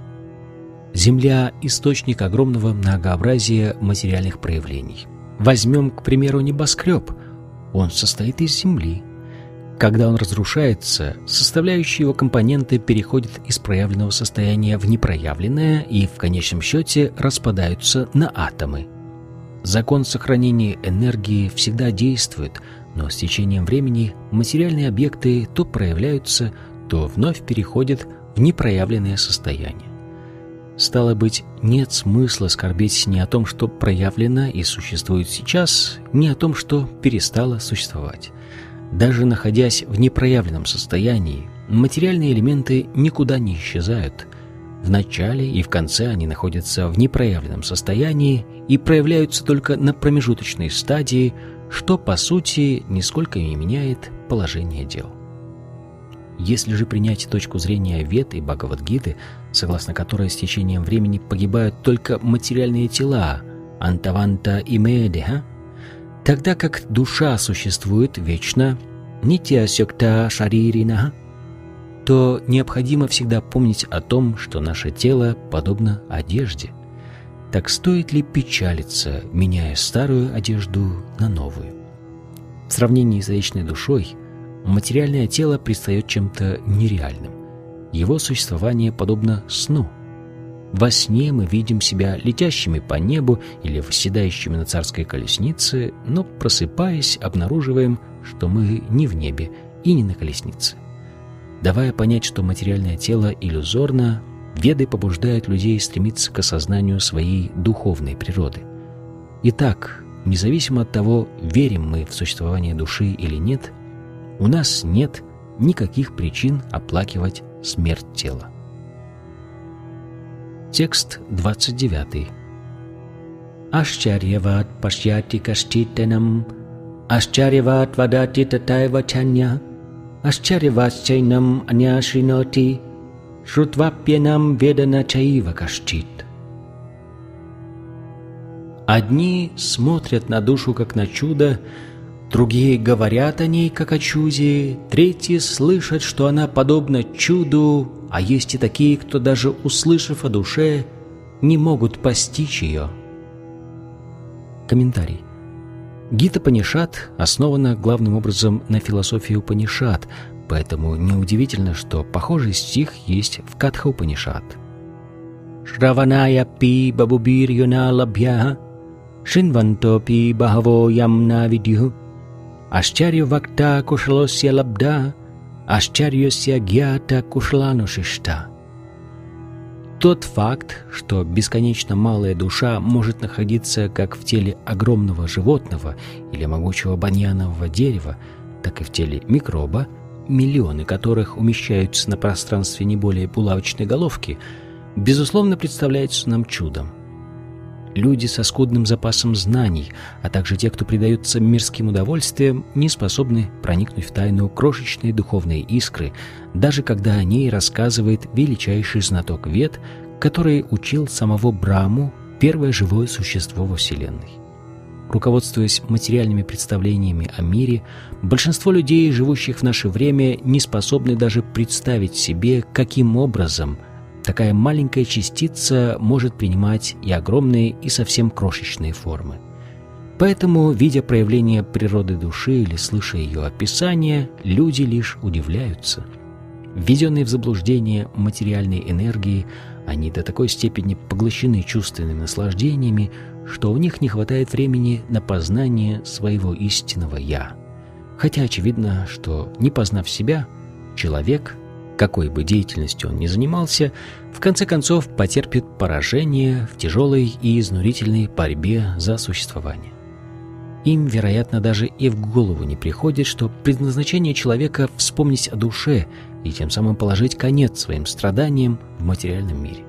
Земля – источник огромного многообразия материальных проявлений. Возьмем, к примеру, небоскреб. Он состоит из земли. Когда он разрушается, составляющие его компоненты переходят из проявленного состояния в непроявленное и в конечном счете распадаются на атомы. Закон сохранения энергии всегда действует, но с течением времени материальные объекты то проявляются, то вновь переходят в непроявленное состояние. Стало быть, нет смысла скорбеть ни о том, что проявлено и существует сейчас, ни о том, что перестало существовать. Даже находясь в непроявленном состоянии, материальные элементы никуда не исчезают. В начале и в конце они находятся в непроявленном состоянии и проявляются только на промежуточной стадии, что, по сути, нисколько не меняет положение дел. Если же принять точку зрения Вед и Бхагавад-гиты, согласно которой с течением времени погибают только материальные тела, антаванта и медеха, тогда как душа существует вечно, нитья-сёкта шаририна, то необходимо всегда помнить о том, что наше тело подобно одежде. Так стоит ли печалиться, меняя старую одежду на новую? В сравнении с вечной душой материальное тело предстает чем-то нереальным. Его существование подобно сну, Во сне мы видим себя летящими по небу или восседающими на царской колеснице, но, просыпаясь, обнаруживаем, что мы не в небе и не на колеснице. Давая понять, что материальное тело иллюзорно, Веды побуждают людей стремиться к осознанию своей духовной природы. Итак, независимо от того, верим мы в существование души или нет, у нас нет никаких причин оплакивать смерть тела. Текст двадцать девятый. Ашчарьяват пашьяти каштитанам, ашчарьяват вадати татайвачанья, ашчарьяватчайнам аняшриноти, шрутвапьянам веданачаива кашчит. Одни смотрят на душу как на чудо, другие говорят о ней как о чуде, третьи слышат, что она подобна чуду, а есть и такие, кто, даже услышав о душе, не могут постичь ее. Комментарий. Гита-панишад основана главным образом на философии Упанишад, поэтому неудивительно, что похожий стих есть в Катха-Упанишад. «Шраваная пи бабубир юна лабья, шинванто пи бхаво ямна видью, ашчарья вакта кушалосья лабда, ашчарья гьята кушланушишта». Тот факт, что бесконечно малая душа может находиться как в теле огромного животного или могучего баньянового дерева, так и в теле микроба, миллионы которых умещаются на пространстве не более булавочной головки, безусловно, представляется нам чудом. Люди со скудным запасом знаний, а также те, кто предается мирским удовольствиям, не способны проникнуть в тайну крошечной духовной искры, даже когда о ней рассказывает величайший знаток Вед, который учил самого Брахму, первое живое существо во Вселенной. Руководствуясь материальными представлениями о мире, большинство людей, живущих в наше время, не способны даже представить себе, каким образом такая маленькая частица может принимать и огромные, и совсем крошечные формы. Поэтому, видя проявление природы души или слыша ее описание, люди лишь удивляются. Введенные в заблуждение материальной энергии, они до такой степени поглощены чувственными наслаждениями, что у них не хватает времени на познание своего истинного «я». Хотя очевидно, что, не познав себя, человек, какой бы деятельностью он ни занимался, в конце концов потерпит поражение в тяжелой и изнурительной борьбе за существование. Им, вероятно, даже и в голову не приходит, что предназначение человека — вспомнить о душе и тем самым положить конец своим страданиям в материальном мире.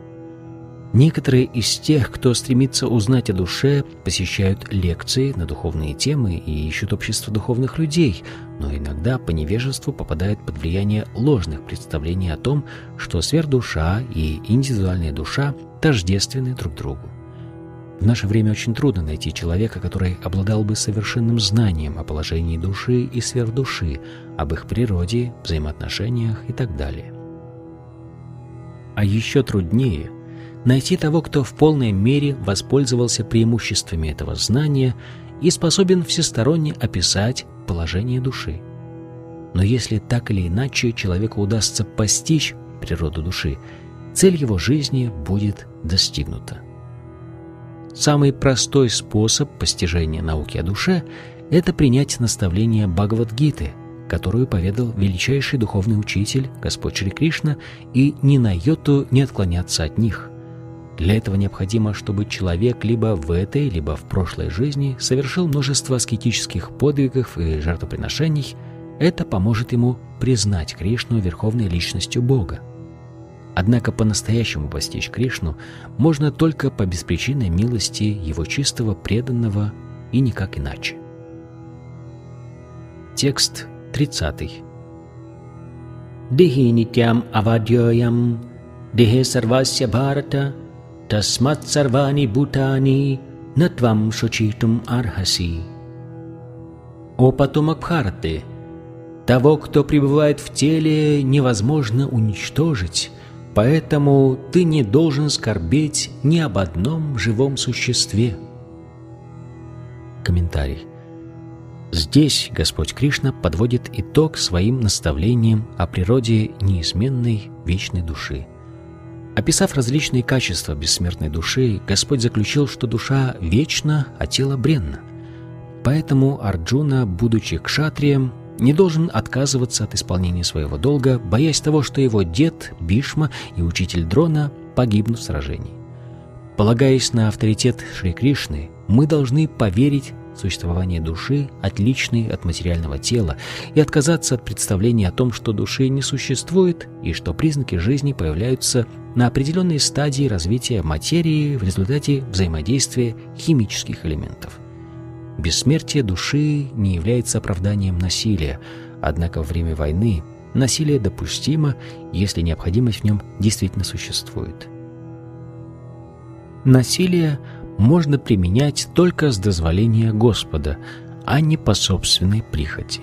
Некоторые из тех, кто стремится узнать о душе, посещают лекции на духовные темы и ищут общество духовных людей, но иногда по невежеству попадают под влияние ложных представлений о том, что сверхдуша и индивидуальная душа тождественны друг другу. В наше время очень трудно найти человека, который обладал бы совершенным знанием о положении души и сверхдуши, об их природе, взаимоотношениях и так далее. А еще труднее найти того, кто в полной мере воспользовался преимуществами этого знания и способен всесторонне описать положение души. Но если так или иначе человеку удастся постичь природу души, цель его жизни будет достигнута. Самый простой способ постижения науки о душе – это принять наставление Бхагавад-гиты, которую поведал величайший духовный учитель, Господь Шри Кришна, и ни на йоту не отклоняться от них. Для этого необходимо, чтобы человек либо в этой, либо в прошлой жизни совершил множество аскетических подвигов и жертвоприношений. Это поможет ему признать Кришну верховной личностью Бога. Однако по-настоящему постичь Кришну можно только по беспричинной милости его чистого преданного и никак иначе. Текст тридцатый. Дихи нитям авадьоям, дихе сарвасья бхарата, тасмат сарвани бутани, натвам шучитум архаси. О потомок Бхараты, того, кто пребывает в теле, невозможно уничтожить, поэтому ты не должен скорбеть ни об одном живом существе. Комментарий. Здесь Господь Кришна подводит итог своим наставлениям о природе неизменной вечной души. Описав различные качества бессмертной души, Господь заключил, что душа вечна, а тело бренно. Поэтому Арджуна, будучи кшатрием, не должен отказываться от исполнения своего долга, боясь того, что его дед Бхишма и учитель Дрона погибнут в сражении. Полагаясь на авторитет Шри Кришны, мы должны поверить в существование души, отличной от материального тела, и отказаться от представления о том, что души не существует и что признаки жизни появляются на определенной стадии развития материи в результате взаимодействия химических элементов. Бессмертие души не является оправданием насилия, однако во время войны насилие допустимо, если необходимость в нем действительно существует. Насилие можно применять только с дозволения Господа, а не по собственной прихоти.